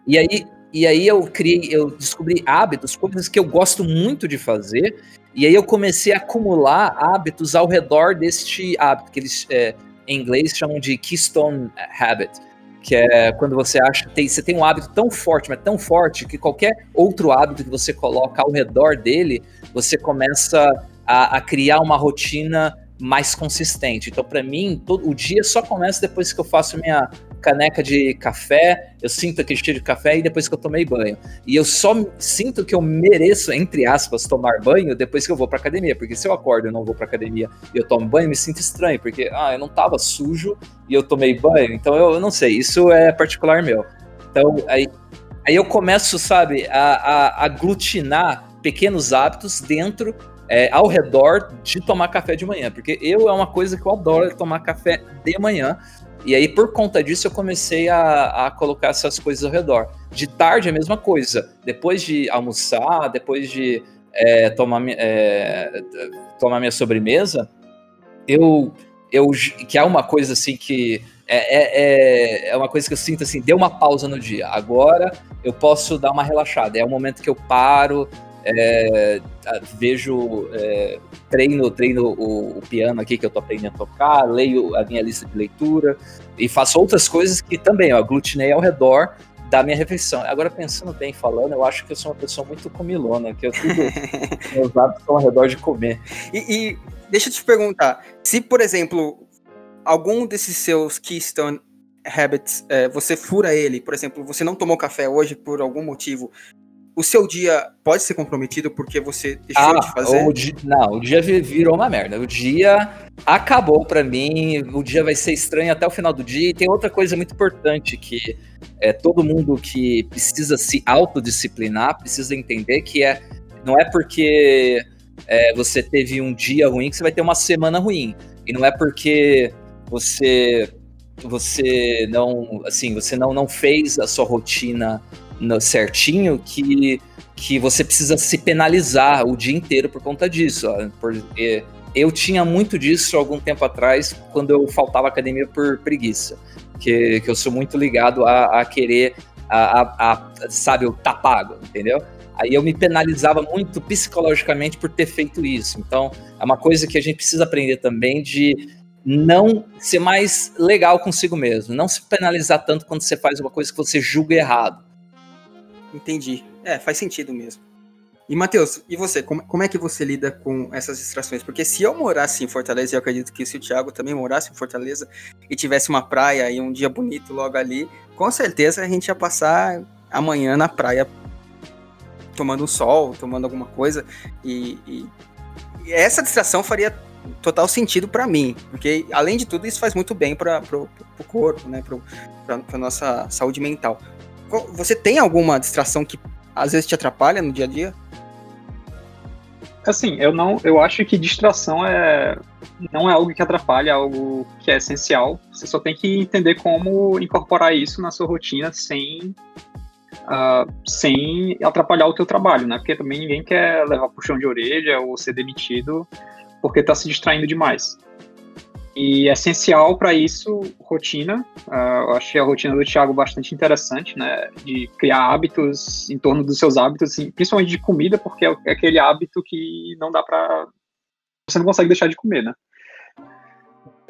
E aí... E aí eu criei, eu descobri hábitos, coisas que eu gosto muito de fazer, e aí eu comecei a acumular hábitos ao redor deste hábito, que eles é, em inglês chamam de Keystone Habit, que é quando você acha, tem, você tem um hábito tão forte, mas tão forte, que qualquer outro hábito que você coloca ao redor dele, você começa a, a criar uma rotina mais consistente. Então, para mim, todo, o dia só começa depois que eu faço minha... caneca de café, eu sinto aquele cheiro de café e depois que eu tomei banho. E eu só sinto que eu mereço, entre aspas, tomar banho depois que eu vou pra academia, porque se eu acordo e não vou pra academia e eu tomo banho, eu me sinto estranho, porque ah, eu não tava sujo e eu tomei banho, então eu, eu não sei, isso é particular meu. Então aí, aí eu começo, sabe, a aglutinar pequenos hábitos dentro, é, ao redor de tomar café de manhã, porque eu é uma coisa que eu adoro, tomar café de manhã. E aí, por conta disso, eu comecei a, a colocar essas coisas ao redor. De tarde, a mesma coisa. Depois de almoçar, depois de é, tomar, é, tomar minha sobremesa, eu, eu, que é uma coisa assim que... É, é, é uma coisa que eu sinto assim, deu uma pausa no dia. Agora, eu posso dar uma relaxada. É o momento que eu paro, é, vejo... É, treino, treino o, o piano aqui que eu tô aprendendo a tocar, leio a minha lista de leitura e faço outras coisas que também, ó, aglutinei ao redor da minha refeição. Agora, pensando bem, falando, eu acho que eu sou uma pessoa muito comilona, que eu tudo, meus hábitos estão ao redor de comer. E, e deixa eu te perguntar, se, por exemplo, algum desses seus Keystone Habits, é, você fura ele, por exemplo, você não tomou café hoje por algum motivo, o seu dia pode ser comprometido porque você deixou ah, de fazer? O dia, não, o dia virou uma merda. O dia acabou pra mim, o dia vai ser estranho até o final do dia. E tem outra coisa muito importante que é, todo mundo que precisa se autodisciplinar precisa entender que é, não é porque é, você teve um dia ruim que você vai ter uma semana ruim. E não é porque você, você, não, assim, você não, não fez a sua rotina... No certinho que, que você precisa se penalizar o dia inteiro por conta disso. Ó. Por, eu tinha muito disso algum tempo atrás, quando eu faltava academia por preguiça, que, que eu sou muito ligado a, a querer, a, a, a, sabe, eu tá pago, entendeu? Aí eu me penalizava muito psicologicamente por ter feito isso. Então, é uma coisa que a gente precisa aprender também de... não ser mais legal consigo mesmo, não se penalizar tanto quando você faz uma coisa que você julga errado. Entendi. É, faz sentido mesmo. E, Matheus, e você? Como, como é que você lida com essas distrações? Porque se eu morasse em Fortaleza, e eu acredito que se o Thiago também morasse em Fortaleza e tivesse uma praia e um dia bonito logo ali, com certeza a gente ia passar amanhã na praia tomando um sol, tomando alguma coisa. E, e, e essa distração faria total sentido para mim. Porque, além de tudo, isso faz muito bem para o corpo, né? Para a nossa saúde mental. Você tem alguma distração que às vezes te atrapalha no dia a dia? Assim, eu não, eu acho que distração é, não é algo que atrapalha, é algo que é essencial. Você só tem que entender como incorporar isso na sua rotina sem, uh, sem atrapalhar o teu trabalho, né? Porque também ninguém quer levar puxão de orelha ou ser demitido porque está se distraindo demais. E é essencial para isso rotina. Uh, eu achei a rotina do Thiago bastante interessante, né? De criar hábitos em torno dos seus hábitos, assim, principalmente de comida, porque é aquele hábito que não dá para... Você não consegue deixar de comer, né?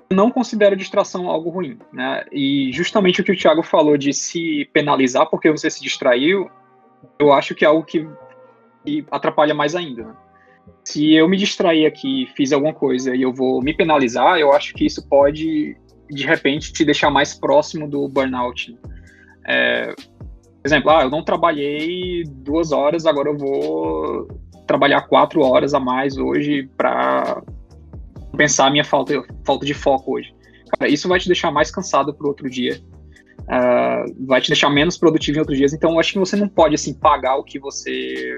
Eu não considero distração algo ruim, né? E justamente o que o Thiago falou de se penalizar porque você se distraiu, eu acho que é algo que, que atrapalha mais ainda, né? Se eu me distrair aqui, fiz alguma coisa e eu vou me penalizar, eu acho que isso pode, de repente, te deixar mais próximo do burnout. É, por exemplo, ah, eu não trabalhei duas horas, agora eu vou trabalhar quatro horas a mais hoje para compensar a minha falta, falta de foco hoje. Cara, isso vai te deixar mais cansado para o outro dia, uh, vai te deixar menos produtivo em outros dias, então eu acho que você não pode, assim, pagar o que você...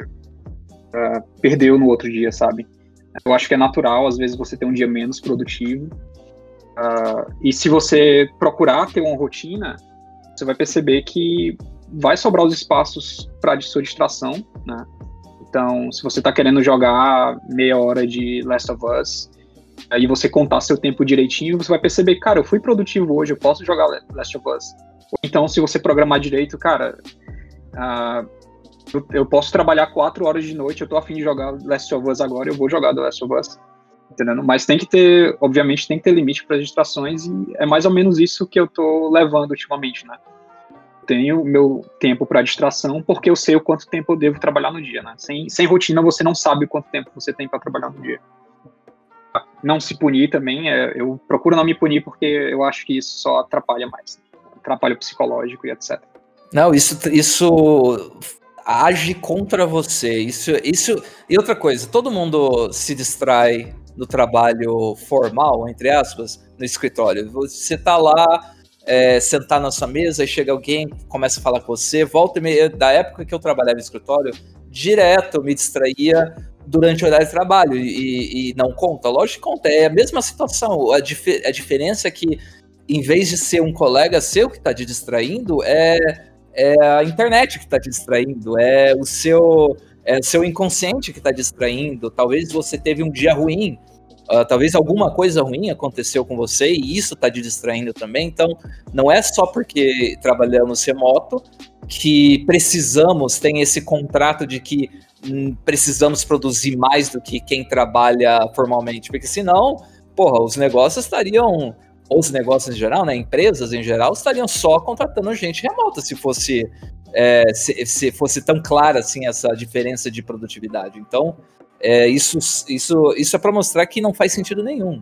Uh, perdeu no outro dia, sabe? Eu acho que é natural, às vezes, você ter um dia menos produtivo. Uh, e se você procurar ter uma rotina, você vai perceber que vai sobrar os espaços para sua distração, né? Então, se você tá querendo jogar meia hora de Last of Us, aí você contar seu tempo direitinho, você vai perceber, cara, eu fui produtivo hoje, eu posso jogar Last of Us. Então, se você programar direito, cara... Uh, eu posso trabalhar quatro horas de noite, eu tô afim de jogar Last of Us agora, eu vou jogar The Last of Us, entendendo? Mas tem que ter, obviamente, tem que ter limite para as distrações, e é mais ou menos isso que eu tô levando ultimamente, né? Tenho meu tempo para distração, porque eu sei o quanto tempo eu devo trabalhar no dia, né? Sem, sem rotina, você não sabe quanto tempo você tem para trabalhar no dia. Não se punir também, é, eu procuro não me punir, porque eu acho que isso só atrapalha mais, né? Atrapalha o psicológico e etcétera. Não, isso... isso... age contra você, isso, isso... E outra coisa, todo mundo se distrai no trabalho formal, entre aspas, no escritório. Você tá lá, é, sentar na sua mesa, e chega alguém, começa a falar com você, volta e meia, da época que eu trabalhava no escritório, direto eu me distraía durante o horário de trabalho, e, e não conta, lógico que conta, é a mesma situação, a, dif- a diferença é que, em vez de ser um colega seu que tá te distraindo, é... é a internet que está te distraindo, é o seu, é o seu inconsciente que está distraindo. Talvez você teve um dia ruim, uh, talvez alguma coisa ruim aconteceu com você e isso está te distraindo também. Então, não é só porque trabalhamos remoto que precisamos, tem esse contrato de que hum, precisamos produzir mais do que quem trabalha formalmente, porque senão, porra, os negócios estariam... os negócios em geral, né, empresas em geral, estariam só contratando gente remota se fosse, é, se, se fosse tão clara assim essa diferença de produtividade. Então, é, isso, isso, isso é para mostrar que não faz sentido nenhum.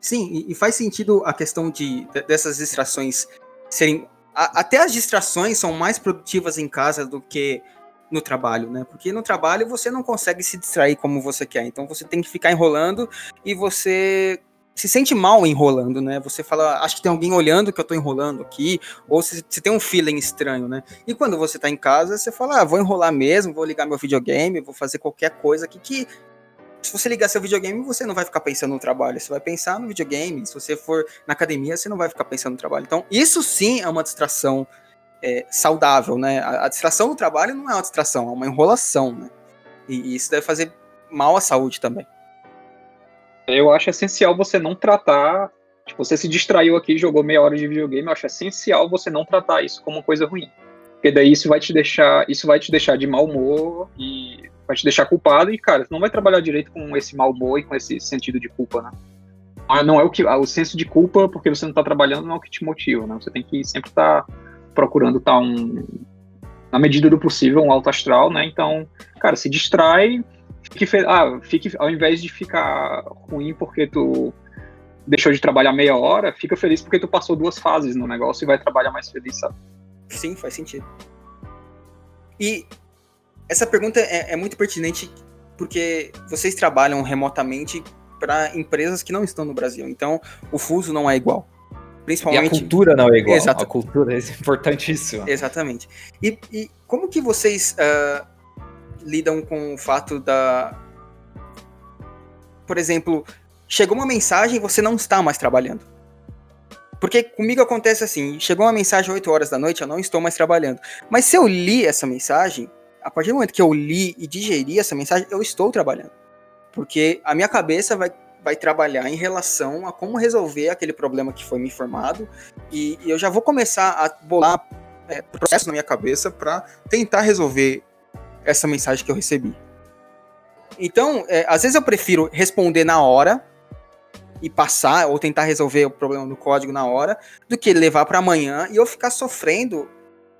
Sim, e faz sentido a questão de, dessas distrações serem... A, até as distrações são mais produtivas em casa do que no trabalho, né? Porque no trabalho você não consegue se distrair como você quer, então você tem que ficar enrolando e você... se sente mal enrolando, né? Você fala, acho que tem alguém olhando que eu tô enrolando aqui, ou você tem um feeling estranho, né? E quando você tá em casa, você fala, ah, vou enrolar mesmo, vou ligar meu videogame, vou fazer qualquer coisa aqui que... Se você ligar seu videogame, você não vai ficar pensando no trabalho, você vai pensar no videogame. Se você for na academia, você não vai ficar pensando no trabalho. Então, isso sim é uma distração é, saudável, né? A, a distração do trabalho não é uma distração, é uma enrolação, né? E, e isso deve fazer mal à saúde também. Eu acho essencial você não tratar, tipo, você se distraiu aqui, jogou meia hora de videogame, eu acho essencial você não tratar isso como coisa ruim, porque daí isso vai te deixar, isso vai te deixar de mau humor e vai te deixar culpado e, cara, você não vai trabalhar direito com esse mau humor e com esse sentido de culpa, né? Não é o que, o senso de culpa porque você não tá trabalhando não é o que te motiva, né? Você tem que sempre estar tá procurando estar tá um, na medida do possível, um alto astral, né? Então, cara, se distrai. Fique, ah, fique, ao invés de ficar ruim porque tu deixou de trabalhar meia hora, fica feliz porque tu passou duas fases no negócio e vai trabalhar mais feliz, sabe? Sim, faz sentido. E essa pergunta é, é muito pertinente porque vocês trabalham remotamente para empresas que não estão no Brasil, então o fuso não é igual. Principalmente... E a cultura não é igual. Exato. A cultura é importantíssima. Exatamente. E, e como que vocês... Uh... lidam com o fato da, por exemplo, chegou uma mensagem e você não está mais trabalhando. Porque comigo acontece assim, chegou uma mensagem às oito horas da noite, eu não estou mais trabalhando. Mas se eu li essa mensagem, a partir do momento que eu li e digeri essa mensagem, eu estou trabalhando. Porque a minha cabeça vai, vai trabalhar em relação a como resolver aquele problema que foi me informado. E, e eu já vou começar a bolar é, processo na minha cabeça para tentar resolver essa mensagem que eu recebi. Então, é, às vezes eu prefiro responder na hora e passar, ou tentar resolver o problema do código na hora, do que levar para amanhã e eu ficar sofrendo,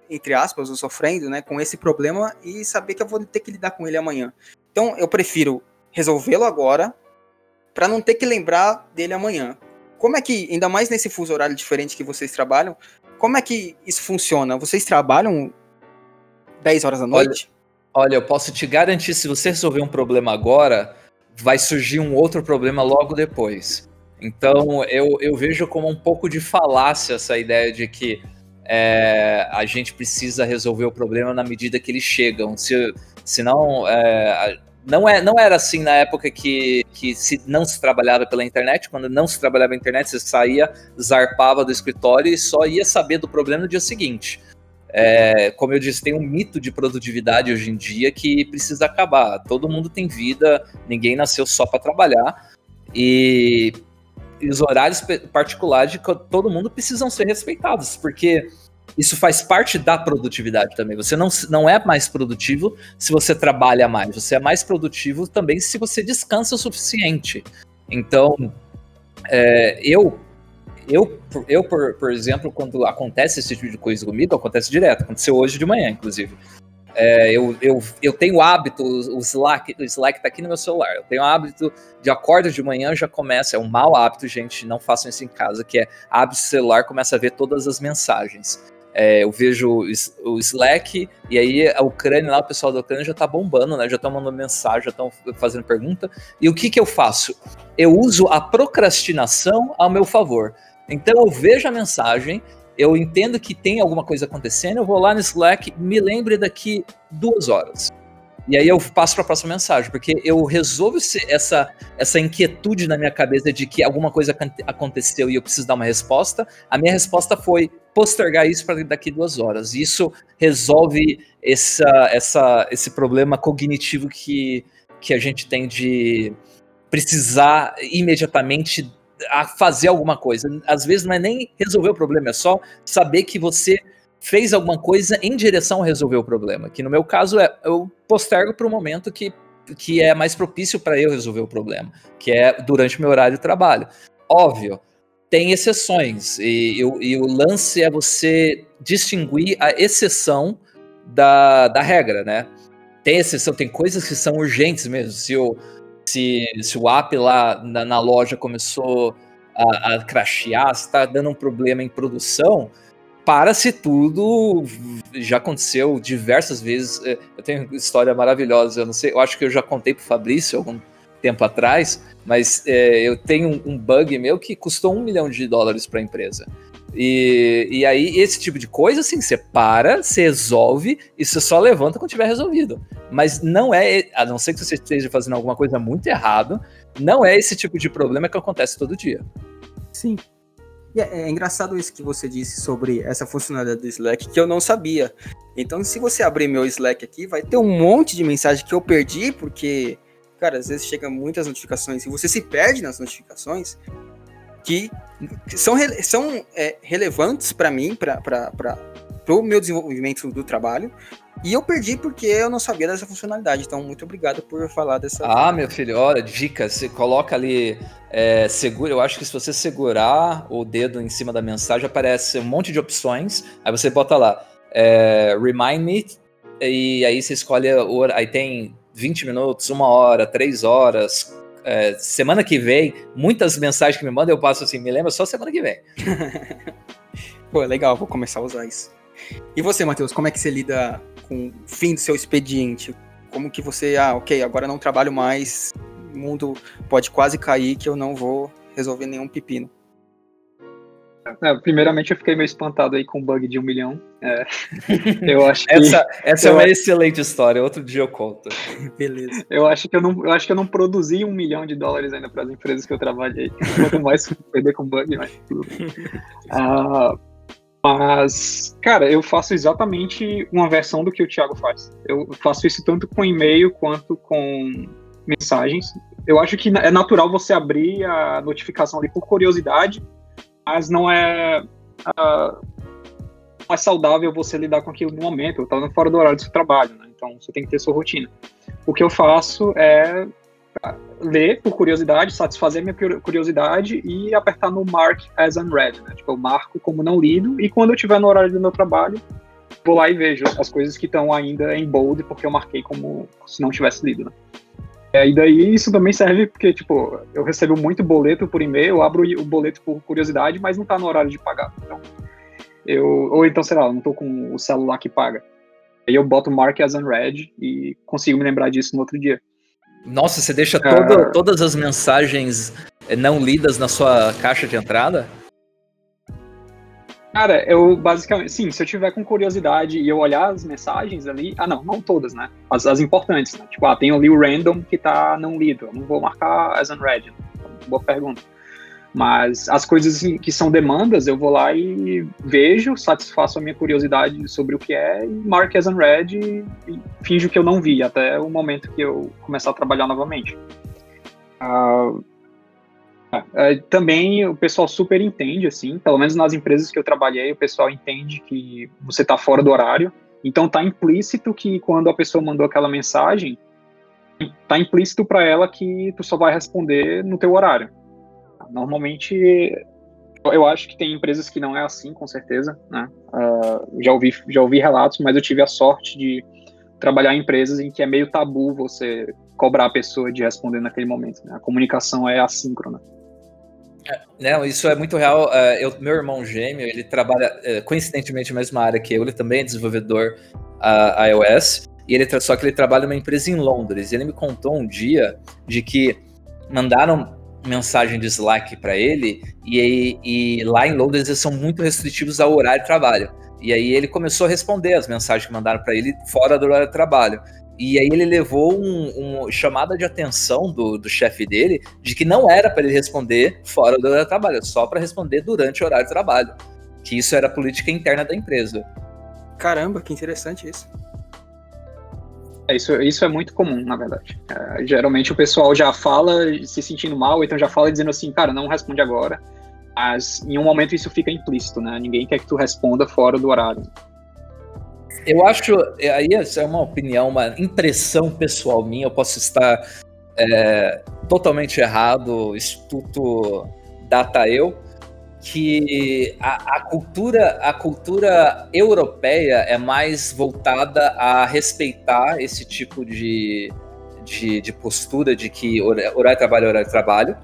entre aspas, ou sofrendo, né, com esse problema e saber que eu vou ter que lidar com ele amanhã. Então, eu prefiro resolvê-lo agora para não ter que lembrar dele amanhã. Como é que, ainda mais nesse fuso horário diferente que vocês trabalham, como é que isso funciona? Vocês trabalham dez horas da noite? Olha, olha, eu posso te garantir, se você resolver um problema agora, vai surgir um outro problema logo depois. Então, eu, eu vejo como um pouco de falácia essa ideia de que é, a gente precisa resolver o problema na medida que eles chegam. Se, se não, é, não, é, não era assim na época que, que se não se trabalhava pela internet. Quando não se trabalhava pela internet, você saía, zarpava do escritório e só ia saber do problema no dia seguinte. É, como eu disse, tem um mito de produtividade hoje em dia que precisa acabar. Todo mundo tem vida, ninguém nasceu só para trabalhar. E... E os horários particulares de todo mundo precisam ser respeitados, porque isso faz parte da produtividade também. Você não, não é mais produtivo se você trabalha mais. Você é mais produtivo também se você descansa o suficiente. Então, é, eu, eu, eu por, por exemplo, quando acontece esse tipo de coisa comigo, acontece direto. Aconteceu hoje de manhã, inclusive. É, eu, eu, eu tenho o hábito, o Slack, o Slack tá aqui no meu celular, eu tenho o hábito de acordo de manhã, já começa, é um mau hábito, gente, não façam isso em casa, que é abre o celular, começa a ver todas as mensagens. É, eu vejo o Slack, e aí a Ucrânia, lá o pessoal da Ucrânia já tá bombando, né? Já estão mandando mensagem, já estão fazendo pergunta. E o que que eu faço? Eu uso a procrastinação ao meu favor. Então eu vejo a mensagem, eu entendo que tem alguma coisa acontecendo, eu vou lá no Slack, me lembre daqui duas horas. E aí eu passo para a próxima mensagem, porque eu resolvo essa, essa inquietude na minha cabeça de que alguma coisa aconteceu e eu preciso dar uma resposta. A minha resposta foi postergar isso para daqui duas horas. Isso resolve essa, essa, esse problema cognitivo que, que a gente tem de precisar imediatamente a fazer alguma coisa. Às vezes não é nem resolver o problema, é só saber que você fez alguma coisa em direção a resolver o problema, que no meu caso é, eu postergo para o momento que, que é mais propício para eu resolver o problema, que é durante o meu horário de trabalho. Óbvio, tem exceções, e, e, e o lance é você distinguir a exceção da, da regra, né? Tem exceção, tem coisas que são urgentes mesmo, se eu Se, se o app lá na, na loja começou a, a crashear, se está dando um problema em produção, para-se tudo. Já aconteceu diversas vezes. Eu tenho uma história maravilhosa, eu não sei, eu acho que eu já contei para o Fabrício algum tempo atrás, mas é, eu tenho um, um bug meu que custou um milhão de dólares para a empresa. E, e aí, esse tipo de coisa, assim, você para, você resolve e você só levanta quando tiver resolvido. Mas não é, a não ser que você esteja fazendo alguma coisa muito errada, não é esse tipo de problema que acontece todo dia. Sim. E é, é engraçado isso que você disse sobre essa funcionalidade do Slack, que eu não sabia. Então, se você abrir meu Slack aqui, vai ter um monte de mensagem que eu perdi, porque, cara, às vezes chegam muitas notificações e você se perde nas notificações, que são, são é, relevantes para mim, para o meu desenvolvimento do trabalho, e eu perdi porque eu não sabia dessa funcionalidade. Então, muito obrigado por falar dessa... Ah, meu filho, olha, dica, você coloca ali, é, segura, eu acho que se você segurar o dedo em cima da mensagem, aparece um monte de opções, aí você bota lá, é, remind me, e aí você escolhe a hora, aí tem vinte minutos, uma hora, três horas... É, semana que vem, muitas mensagens que me mandam, eu passo assim, me lembra só semana que vem. Pô, legal, vou começar a usar isso. E você, Matheus, como é que você lida com o fim do seu expediente? Como que você, ah, ok, agora não trabalho mais, o mundo pode quase cair que eu não vou resolver nenhum pepino? Primeiramente, eu fiquei meio espantado aí com o bug de um milhão. É, eu acho que, essa essa eu é uma acho, excelente história, outro dia eu conto. Beleza. Eu acho que eu não, eu acho que eu não produzi um milhão de dólares ainda para as empresas que eu trabalhei. Quanto mais perder com bug, mais tudo. Ah, mas, cara, eu faço exatamente uma versão do que o Thiago faz. Eu faço isso tanto com e-mail quanto com mensagens. Eu acho que é natural você abrir a notificação ali por curiosidade, mas não é uh, mais saudável você lidar com aquilo no momento, tá fora do horário do seu trabalho, né? Então você tem que ter sua rotina. O que eu faço é ler por curiosidade, satisfazer minha curiosidade e apertar no mark as unread, né? Tipo, eu marco como não lido e quando eu estiver no horário do meu trabalho, vou lá e vejo as coisas que estão ainda em bold, porque eu marquei como se não tivesse lido, né? É, e daí isso também serve porque, tipo, eu recebo muito boleto por e-mail, eu abro o boleto por curiosidade, mas não tá no horário de pagar. Então, eu, ou então, sei lá, eu não tô com o celular que paga. Aí eu boto mark as unread e consigo me lembrar disso no outro dia. Nossa, você deixa toda, ah, todas as mensagens não lidas na sua caixa de entrada? Cara, eu basicamente... Sim, se eu tiver com curiosidade e eu olhar as mensagens ali... Ah, não, não todas, né? As, as importantes, né? Tipo, ah, tem ali o random que tá não lido. Eu não vou marcar as unread. Né? Boa pergunta. Mas as coisas assim, que são demandas, eu vou lá e vejo, satisfaço a minha curiosidade sobre o que é, e marco as unread e, e finjo que eu não vi, até o momento que eu começar a trabalhar novamente. Ah... Uh, Uh, também o pessoal super entende, assim, pelo menos nas empresas que eu trabalhei, o pessoal entende que você está fora do horário, então está implícito que quando a pessoa mandou aquela mensagem, está implícito para ela que tu só vai responder no teu horário. Normalmente, eu acho que tem empresas que não é assim, com certeza, né? Uh, já ouvi, já ouvi relatos, mas eu tive a sorte de trabalhar em empresas em que é meio tabu você cobrar a pessoa de responder naquele momento, né? A comunicação é assíncrona. Não, isso é muito real. Eu, meu irmão gêmeo, ele trabalha coincidentemente na mesma área que eu, ele também é desenvolvedor uh, iOS, e ele, só que ele trabalha numa empresa em Londres. Ele me contou um dia de que mandaram mensagem de Slack para ele, e, e lá em Londres eles são muito restritivos ao horário de trabalho. E aí ele começou a responder as mensagens que mandaram para ele fora do horário de trabalho. E aí ele levou um, um chamada de atenção do, do chefe dele, de que não era para ele responder fora do horário de trabalho, só para responder durante o horário de trabalho. Que isso era a política interna da empresa. Caramba, que interessante isso. É, isso, isso é muito comum, na verdade. É, geralmente o pessoal já fala se sentindo mal, então já fala dizendo assim, cara, não responde agora. Mas em um momento isso fica implícito, né? Ninguém quer que tu responda fora do horário. Eu acho, aí essa é uma opinião, uma impressão pessoal minha, eu posso estar é, totalmente errado, Instituto Data Eu, que a, a, cultura, a cultura europeia é mais voltada a respeitar esse tipo de, de, de postura de que horário de trabalho é horário de trabalho.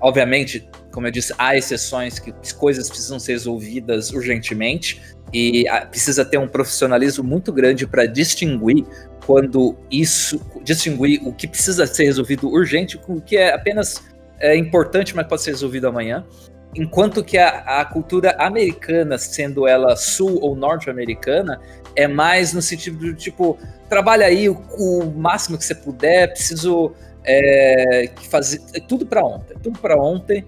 Obviamente, como eu disse, há exceções que coisas precisam ser resolvidas urgentemente, e precisa ter um profissionalismo muito grande para distinguir quando isso, distinguir o que precisa ser resolvido urgente com o que é apenas é, importante, mas pode ser resolvido amanhã. Enquanto que a, a cultura americana, sendo ela sul ou norte-americana, é mais no sentido do tipo, trabalha aí o, o máximo que você puder, preciso é, fazer tudo para ontem, tudo para ontem.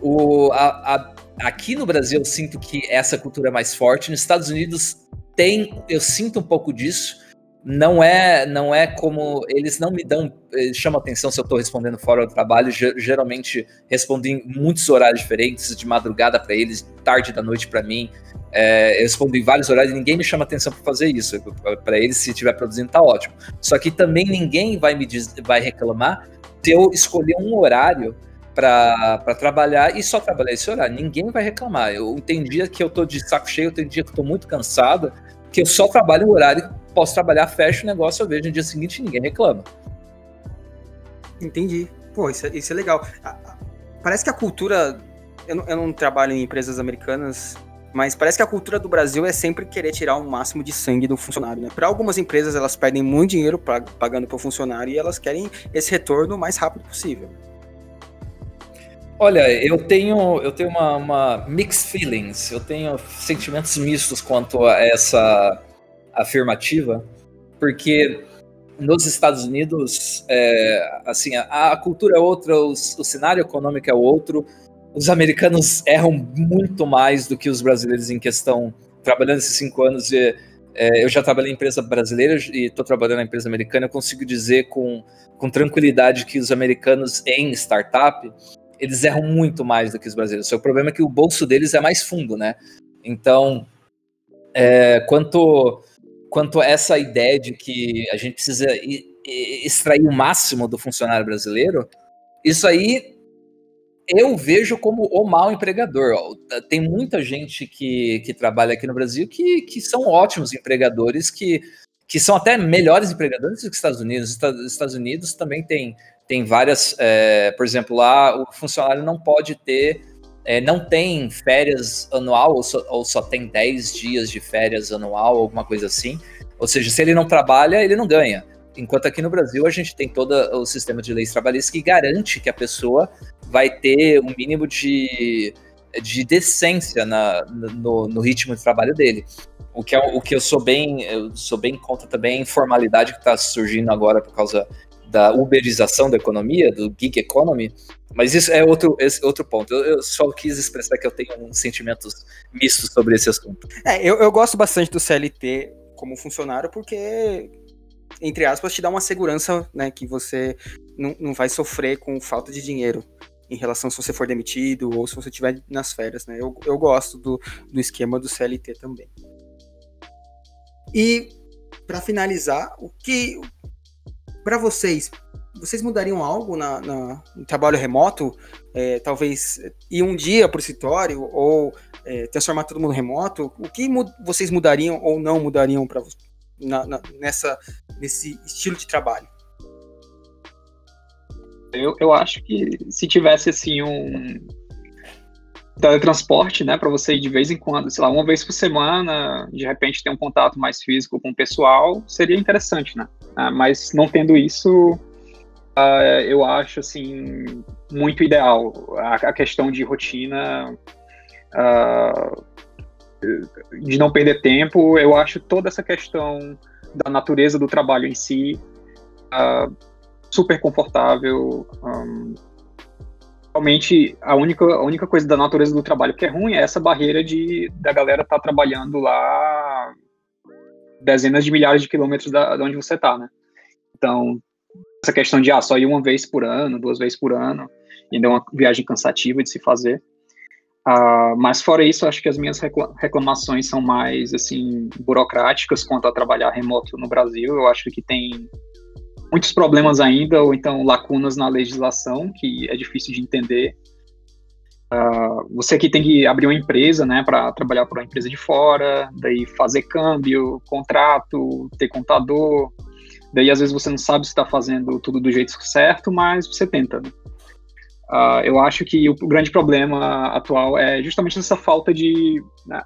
O, a, a Aqui no Brasil eu sinto que essa cultura é mais forte. Nos Estados Unidos tem, eu sinto um pouco disso. Não é, não é como eles não me dão, chama atenção se eu estou respondendo fora do trabalho. Geralmente respondo em muitos horários diferentes, de madrugada para eles, tarde da noite para mim. É, eu respondo em vários horários e ninguém me chama atenção para fazer isso. Para eles, se estiver produzindo, tá ótimo. Só que também ninguém vai me diz, vai reclamar se eu escolher um horário para trabalhar e só trabalhar esse horário. Ninguém vai reclamar. Eu tem dia que eu tô de saco cheio, tem dia que eu tô muito cansado, que eu só trabalho o horário, posso trabalhar, fecho o negócio, eu vejo no dia seguinte e ninguém reclama. Entendi. Pô, isso é, isso é legal. Parece que a cultura... Eu não, eu não trabalho em empresas americanas, mas parece que a cultura do Brasil é sempre querer tirar o máximo de sangue do funcionário, né? Para algumas empresas, elas perdem muito dinheiro pra, pagando pro funcionário e elas querem esse retorno o mais rápido possível. Olha, eu tenho, eu tenho uma, uma mixed feelings, eu tenho sentimentos mistos quanto a essa afirmativa, porque nos Estados Unidos, é, assim, a, a cultura é outra, os, o cenário econômico é outro, os americanos erram muito mais do que os brasileiros em questão. Trabalhando esses cinco anos, de, é, eu já trabalhei em empresa brasileira e estou trabalhando na empresa americana, eu consigo dizer com, com tranquilidade que os americanos em startup, eles erram muito mais do que os brasileiros. O problema é que o bolso deles é mais fundo, né? Então, é, quanto... Quanto a essa ideia de que a gente precisa extrair o máximo do funcionário brasileiro, isso aí eu vejo como o mau empregador. Tem muita gente que, que trabalha aqui no Brasil que, que são ótimos empregadores, que, que são até melhores empregadores do que os Estados Unidos. Os Estados Unidos também tem, tem várias... É, por exemplo, lá o funcionário não pode ter... É, não tem férias anual ou só, ou só tem dez dias de férias anual, alguma coisa assim. Ou seja, se ele não trabalha, ele não ganha. Enquanto aqui no Brasil a gente tem todo o sistema de leis trabalhistas que garante que a pessoa vai ter um mínimo de, de decência na, no, no ritmo de trabalho dele. O que, é, o que eu sou bem, eu sou bem contra também a informalidade que está surgindo agora por causa da uberização da economia, do gig economy, mas isso é outro, esse outro ponto. Eu, eu só quis expressar que eu tenho uns sentimentos mistos sobre esse assunto. É, eu, eu gosto bastante do C L T como funcionário porque, entre aspas, te dá uma segurança, né, que você não, não vai sofrer com falta de dinheiro em relação se você for demitido ou se você estiver nas férias, né? Eu, eu gosto do, do esquema do C L T também. E, para finalizar, o que... Para vocês, vocês mudariam algo na, na, no trabalho remoto? É, talvez ir um dia para o escritório ou é, transformar todo mundo remoto? O que mud- vocês mudariam ou não mudariam pra, na, na, nessa, nesse estilo de trabalho? Eu, eu acho que se tivesse assim um teletransporte, né, para você ir de vez em quando, sei lá, uma vez por semana, de repente ter um contato mais físico com o pessoal, seria interessante, né? Ah, mas não tendo isso, uh, eu acho, assim, muito ideal. A, a questão de rotina, uh, de não perder tempo, eu acho toda essa questão da natureza do trabalho em si uh, super confortável. Um, realmente, a única, a única coisa da natureza do trabalho que é ruim é essa barreira de, da galera estar tá trabalhando lá... dezenas de milhares de quilômetros da, de onde você está, né? Então, essa questão de, ah, só ir uma vez por ano, duas vezes por ano, ainda é uma viagem cansativa de se fazer. Ah, mas, fora isso, acho que as minhas reclamações são mais, assim, burocráticas quanto a trabalhar remoto no Brasil. Eu acho que tem muitos problemas ainda, ou então lacunas na legislação, que é difícil de entender. Uh, você aqui tem que abrir uma empresa, né, para trabalhar para uma empresa de fora, daí fazer câmbio, contrato, ter contador, daí às vezes você não sabe se está fazendo tudo do jeito certo, mas você tenta. Uh, eu acho que o grande problema atual é justamente essa falta de... Né,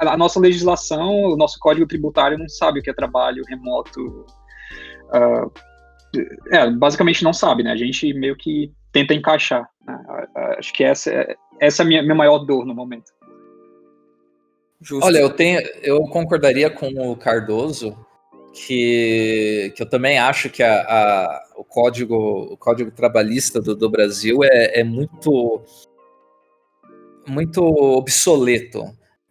a nossa legislação, o nosso código tributário não sabe o que é trabalho remoto, uh, é, basicamente não sabe, né, a gente meio que tenta encaixar. Acho que essa, essa é a minha, minha maior dor no momento. Justo. Olha, eu, tenho, eu concordaria com o Cardoso que, que eu também acho que a, a, o, código, o código trabalhista do, do Brasil é, é muito, muito obsoleto.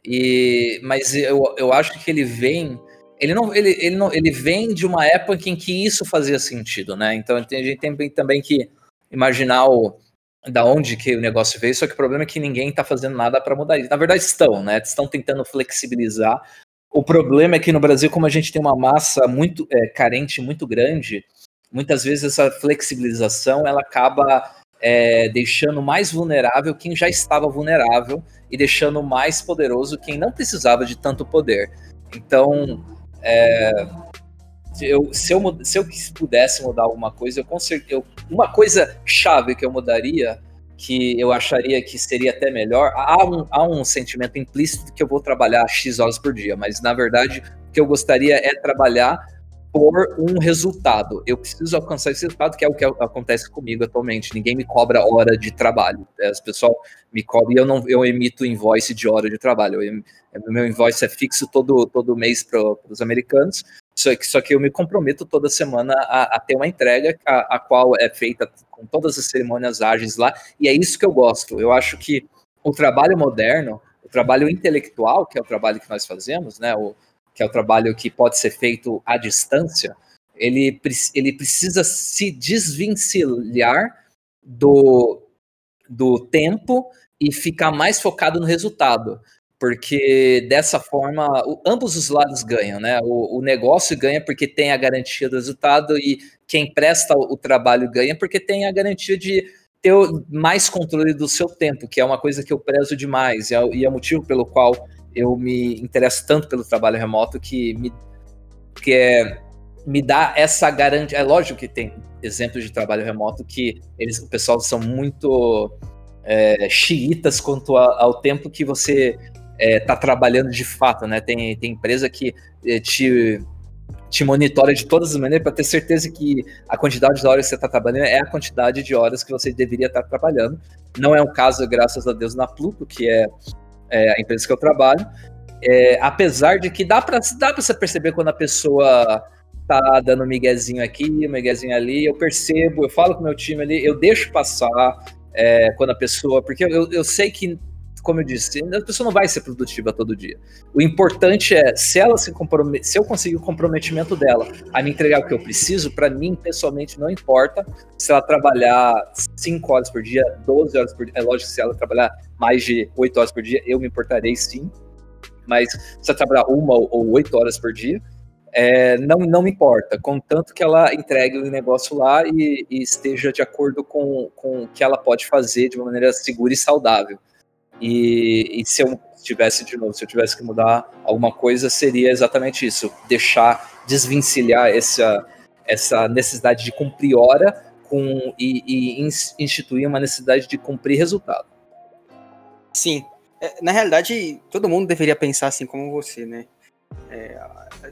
E, mas eu, eu acho que ele vem... Ele, não, ele, ele, não, ele vem de uma época em que isso fazia sentido, né? Então a gente tem também que imaginar o... da onde que o negócio veio, só que o problema é que ninguém está fazendo nada para mudar isso. Na verdade estão, né? Estão tentando flexibilizar. O problema é que no Brasil, como a gente tem uma massa muito é, carente, muito grande, muitas vezes essa flexibilização ela acaba é, deixando mais vulnerável quem já estava vulnerável e deixando mais poderoso quem não precisava de tanto poder. Então, é, Eu, se, eu, se eu pudesse mudar alguma coisa, eu, eu uma coisa chave que eu mudaria, que eu acharia que seria até melhor, há um, há um sentimento implícito que eu vou trabalhar X horas por dia, mas na verdade o que eu gostaria é trabalhar impor um resultado. Eu preciso alcançar esse resultado, que é o que acontece comigo atualmente. Ninguém me cobra hora de trabalho. As pessoas me cobram e eu não eu emito invoice de hora de trabalho. Eu, meu invoice é fixo todo, todo mês para os americanos. Só que, só que eu me comprometo toda semana a, a ter uma entrega, a, a qual é feita com todas as cerimônias ágeis lá, e é isso que eu gosto. Eu acho que o trabalho moderno, o trabalho intelectual, que é o trabalho que nós fazemos, né, o, que é o trabalho que pode ser feito à distância, ele, ele precisa se desvencilhar do, do tempo e ficar mais focado no resultado. Porque dessa forma, o, ambos os lados ganham, né? O, o negócio ganha porque tem a garantia do resultado, e quem presta o, o trabalho ganha porque tem a garantia de ter mais controle do seu tempo, que é uma coisa que eu prezo demais, e é, e é o motivo pelo qual eu me interesso tanto pelo trabalho remoto, que me, que é, me dá essa garantia. É lógico que tem exemplos de trabalho remoto que eles, o pessoal são muito é, xiitas quanto a, ao tempo que você... É, tá trabalhando de fato, né? Tem, tem empresa que é, te, te monitora de todas as maneiras para ter certeza que a quantidade de horas que você está trabalhando é a quantidade de horas que você deveria estar trabalhando. Não é um caso, graças a Deus, na Pluto, que é, é a empresa que eu trabalho. É, apesar de que dá para dá para você perceber quando a pessoa tá dando um miguezinho aqui, um miguezinho ali, eu percebo, eu falo com o meu time ali, eu deixo passar é, quando a pessoa... Porque eu, eu sei que, como eu disse, a pessoa não vai ser produtiva todo dia. O importante é, se, ela se, compromet... se eu conseguir o comprometimento dela a me entregar o que eu preciso, para mim, pessoalmente, não importa se ela trabalhar cinco horas por dia, doze horas por dia. É lógico que se ela trabalhar mais de oito horas por dia, eu me importarei sim. Mas se ela trabalhar uma ou oito horas por dia, é, não, não me importa. Contanto que ela entregue o negócio lá e, e esteja de acordo com, com o que ela pode fazer de uma maneira segura e saudável. E, e se eu tivesse de novo, se eu tivesse que mudar alguma coisa, seria exatamente isso, deixar, desvencilhar essa, essa necessidade de cumprir hora com, e, e instituir uma necessidade de cumprir resultado. Sim, na realidade todo mundo deveria pensar assim como você, né? É,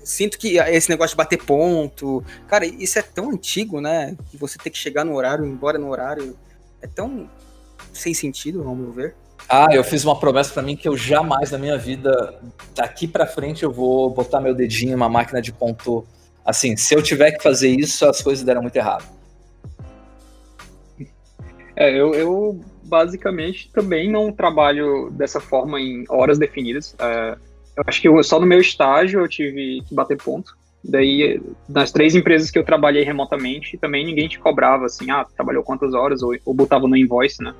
sinto que esse negócio de bater ponto, cara, isso é tão antigo, né? Que você ter que chegar no horário, ir embora no horário, é tão sem sentido, ao meu ver. Ah, eu fiz uma promessa pra mim que eu jamais na minha vida, daqui pra frente, eu vou botar meu dedinho em uma máquina de ponto. Assim, se eu tiver que fazer isso, as coisas deram muito errado. É, eu, eu basicamente também não trabalho dessa forma em horas definidas. É, eu acho que eu, só no meu estágio eu tive que bater ponto. Daí, nas três empresas que eu trabalhei remotamente, também ninguém te cobrava, assim, ah, trabalhou quantas horas, ou, ou botava no invoice, né?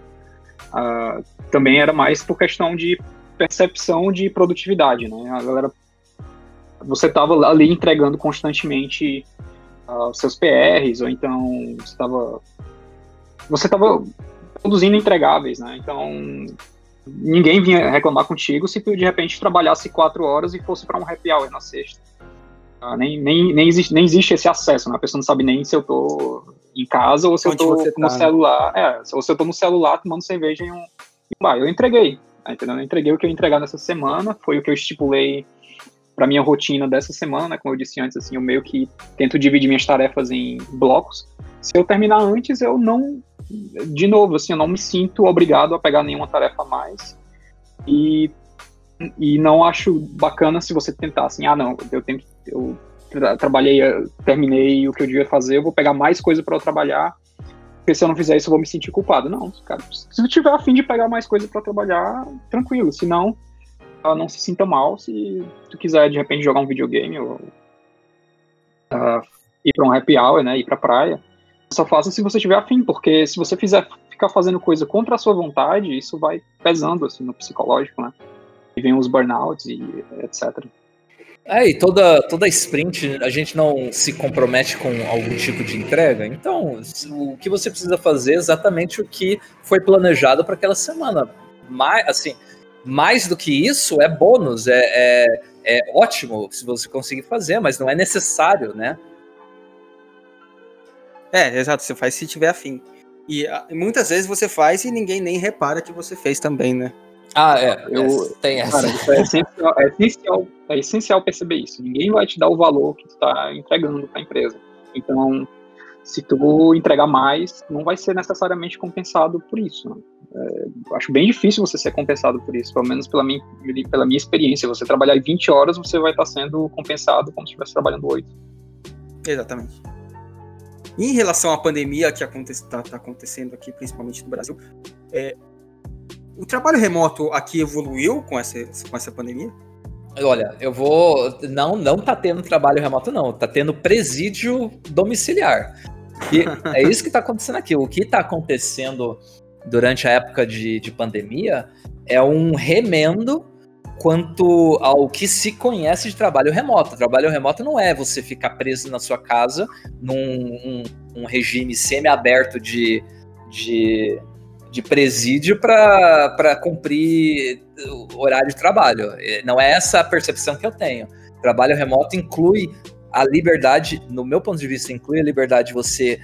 Uh, também era mais por questão de percepção de produtividade, né? A galera, você estava ali entregando constantemente uh, os seus P Rs, ou então você estava você estava produzindo entregáveis, né? Então ninguém vinha reclamar contigo se tu de repente trabalhasse quatro horas e fosse para um happy hour na sexta. Uh, nem, nem, nem, existe, nem existe esse acesso, né? A pessoa não sabe nem se eu tô em casa, ou se onde eu tô no tá, celular, né? É, ou se eu tô no celular tomando cerveja em um, em um bar. Eu entreguei, tá entendendo? Eu entreguei o que eu ia entregar nessa semana, foi o que eu estipulei pra minha rotina dessa semana, né? Como eu disse antes, assim, eu meio que tento dividir minhas tarefas em blocos. Se eu terminar antes, eu não, de novo, assim, eu não me sinto obrigado a pegar nenhuma tarefa a mais, e, e não acho bacana se você tentar, assim, ah, não, eu tenho que, eu, trabalhei, terminei o que eu devia fazer, eu vou pegar mais coisa para eu trabalhar, porque se eu não fizer isso eu vou me sentir culpado. Não, cara, se eu tiver a fim de pegar mais coisa para trabalhar, tranquilo, se não, não se sinta mal, se tu quiser de repente jogar um videogame ou uh, ir para um happy hour, né, ir para praia, só faça se você tiver a fim, porque se você fizer ficar fazendo coisa contra a sua vontade, isso vai pesando, assim, no psicológico, né, e vem os burnouts e etcétera. É, e toda, toda sprint a gente não se compromete com algum tipo de entrega, então o que você precisa fazer é exatamente o que foi planejado para aquela semana. Mais, assim, mais do que isso é bônus, é, é, é ótimo se você conseguir fazer, mas não é necessário, né? É, exato, você faz se tiver afim. E muitas vezes você faz e ninguém nem repara que você fez também, né? Ah, é. Eu, tem essa. Cara, isso é, essencial, é, essencial, é essencial perceber isso. Ninguém vai te dar o valor que tu tá entregando para a empresa. Então, se tu entregar mais, não vai ser necessariamente compensado por isso. Né? É, acho bem difícil você ser compensado por isso, pelo menos pela minha, pela minha experiência. Você trabalhar vinte horas, você vai estar sendo compensado como se estivesse trabalhando oito. Exatamente. Em relação à pandemia que está tá acontecendo aqui, principalmente no Brasil, é, o trabalho remoto aqui evoluiu com essa, com essa pandemia? Olha, eu vou... Não, não tá tendo trabalho remoto, não. Tá tendo presídio domiciliar. E é isso que tá acontecendo aqui. O que tá acontecendo durante a época de, de pandemia é um remendo quanto ao que se conhece de trabalho remoto. Trabalho remoto não é você ficar preso na sua casa num um, um regime semi-aberto de... de de presídio para cumprir o horário de trabalho. Não é essa a percepção que eu tenho. Trabalho remoto inclui a liberdade, no meu ponto de vista, inclui a liberdade de você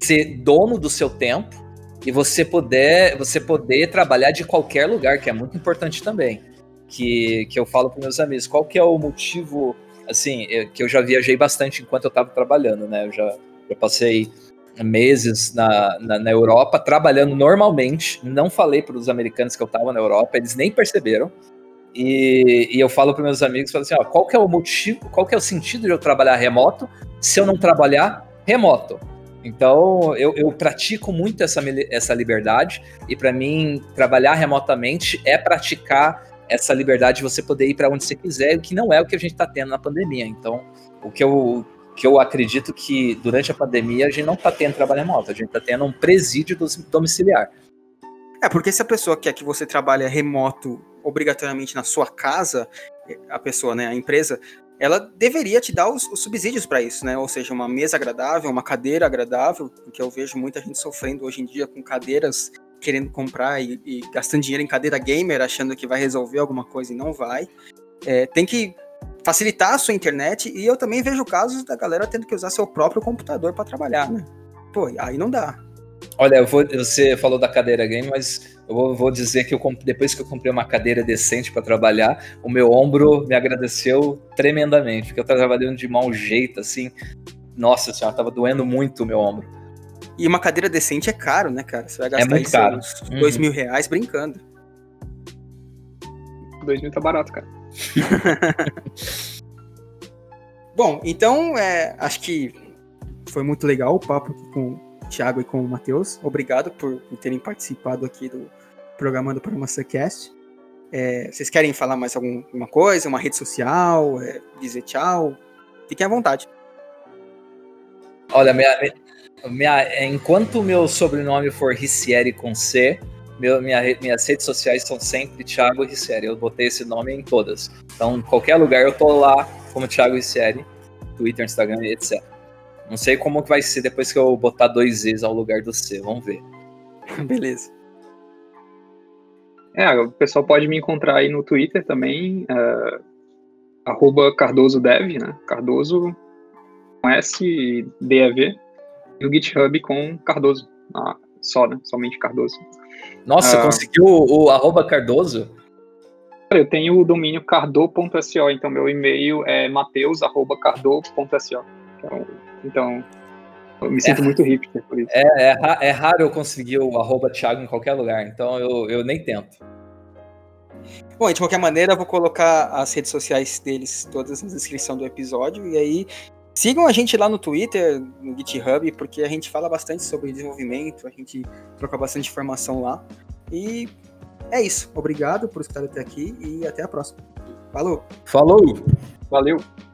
ser dono do seu tempo e você poder, você poder trabalhar de qualquer lugar, que é muito importante também, que, que eu falo para meus amigos. Qual que é o motivo, assim, eu, que eu já viajei bastante enquanto eu estava trabalhando, né? Eu já, já passei... meses na, na, na Europa, trabalhando normalmente. Não falei para os americanos que eu estava na Europa, eles nem perceberam. E, e eu falo para meus amigos, falo assim, ó, qual que é o motivo, qual que é o sentido de eu trabalhar remoto se eu não trabalhar remoto? Então, eu, eu pratico muito essa, essa liberdade e, para mim, trabalhar remotamente é praticar essa liberdade de você poder ir para onde você quiser, o que não é o que a gente está tendo na pandemia. Então, o que eu... que eu acredito que durante a pandemia a gente não está tendo trabalho remoto, a gente está tendo um presídio domiciliar. É, porque se a pessoa quer que você trabalhe remoto obrigatoriamente na sua casa, a pessoa, né, a empresa, ela deveria te dar os, os subsídios para isso, né? Ou seja, uma mesa agradável, uma cadeira agradável, porque eu vejo muita gente sofrendo hoje em dia com cadeiras, querendo comprar e, e gastando dinheiro em cadeira gamer, achando que vai resolver alguma coisa e não vai. É, tem que facilitar a sua internet, e eu também vejo casos da galera tendo que usar seu próprio computador para trabalhar, né? Pô, aí não dá. Olha, eu vou, você falou da cadeira game, mas eu vou, vou dizer que eu, depois que eu comprei uma cadeira decente para trabalhar, o meu ombro me agradeceu tremendamente, porque eu tava trabalhando de mau jeito, assim, nossa senhora, tava doendo muito o meu ombro. E uma cadeira decente é caro, né, cara? Você vai gastar é isso, caro. uns uhum. dois mil reais brincando. Dois mil tá barato, cara. Bom, então é, acho que foi muito legal o papo aqui com o Thiago e com o Matheus. Obrigado por terem participado aqui do Programando para a Maçã Cast. É, vocês querem falar mais alguma coisa? Uma rede social? É, dizer tchau? Fiquem à vontade. Olha, minha, minha, enquanto meu sobrenome for Riccieri com C, Meu, minha, minhas redes sociais são sempre Thiago Riccieri. Eu botei esse nome em todas. Então, em qualquer lugar eu tô lá como Thiago Riccieri, Twitter, Instagram, etcétera. Não sei como que vai ser depois que eu botar dois Z's ao lugar do C. Vamos ver. Beleza. É, o pessoal pode me encontrar aí no Twitter também, uh, arroba CardosoDev, né? Cardoso com S e D E V. E o GitHub com Cardoso. Ah, só, né? Somente Cardoso. Nossa, ah, conseguiu o, o arroba Cardoso? Eu tenho o domínio cardo ponto so, então meu e-mail é mateus arroba cardo ponto so. Então, então eu me é, sinto muito hipster por isso. É, é, é raro eu conseguir o arroba Thiago em qualquer lugar, então eu, eu nem tento. Bom, de qualquer maneira eu vou colocar as redes sociais deles todas na descrição do episódio, e aí sigam a gente lá no Twitter, no GitHub, porque a gente fala bastante sobre desenvolvimento, a gente troca bastante informação lá. E é isso. Obrigado por estar até aqui e até a próxima. Falou! Falou! Valeu!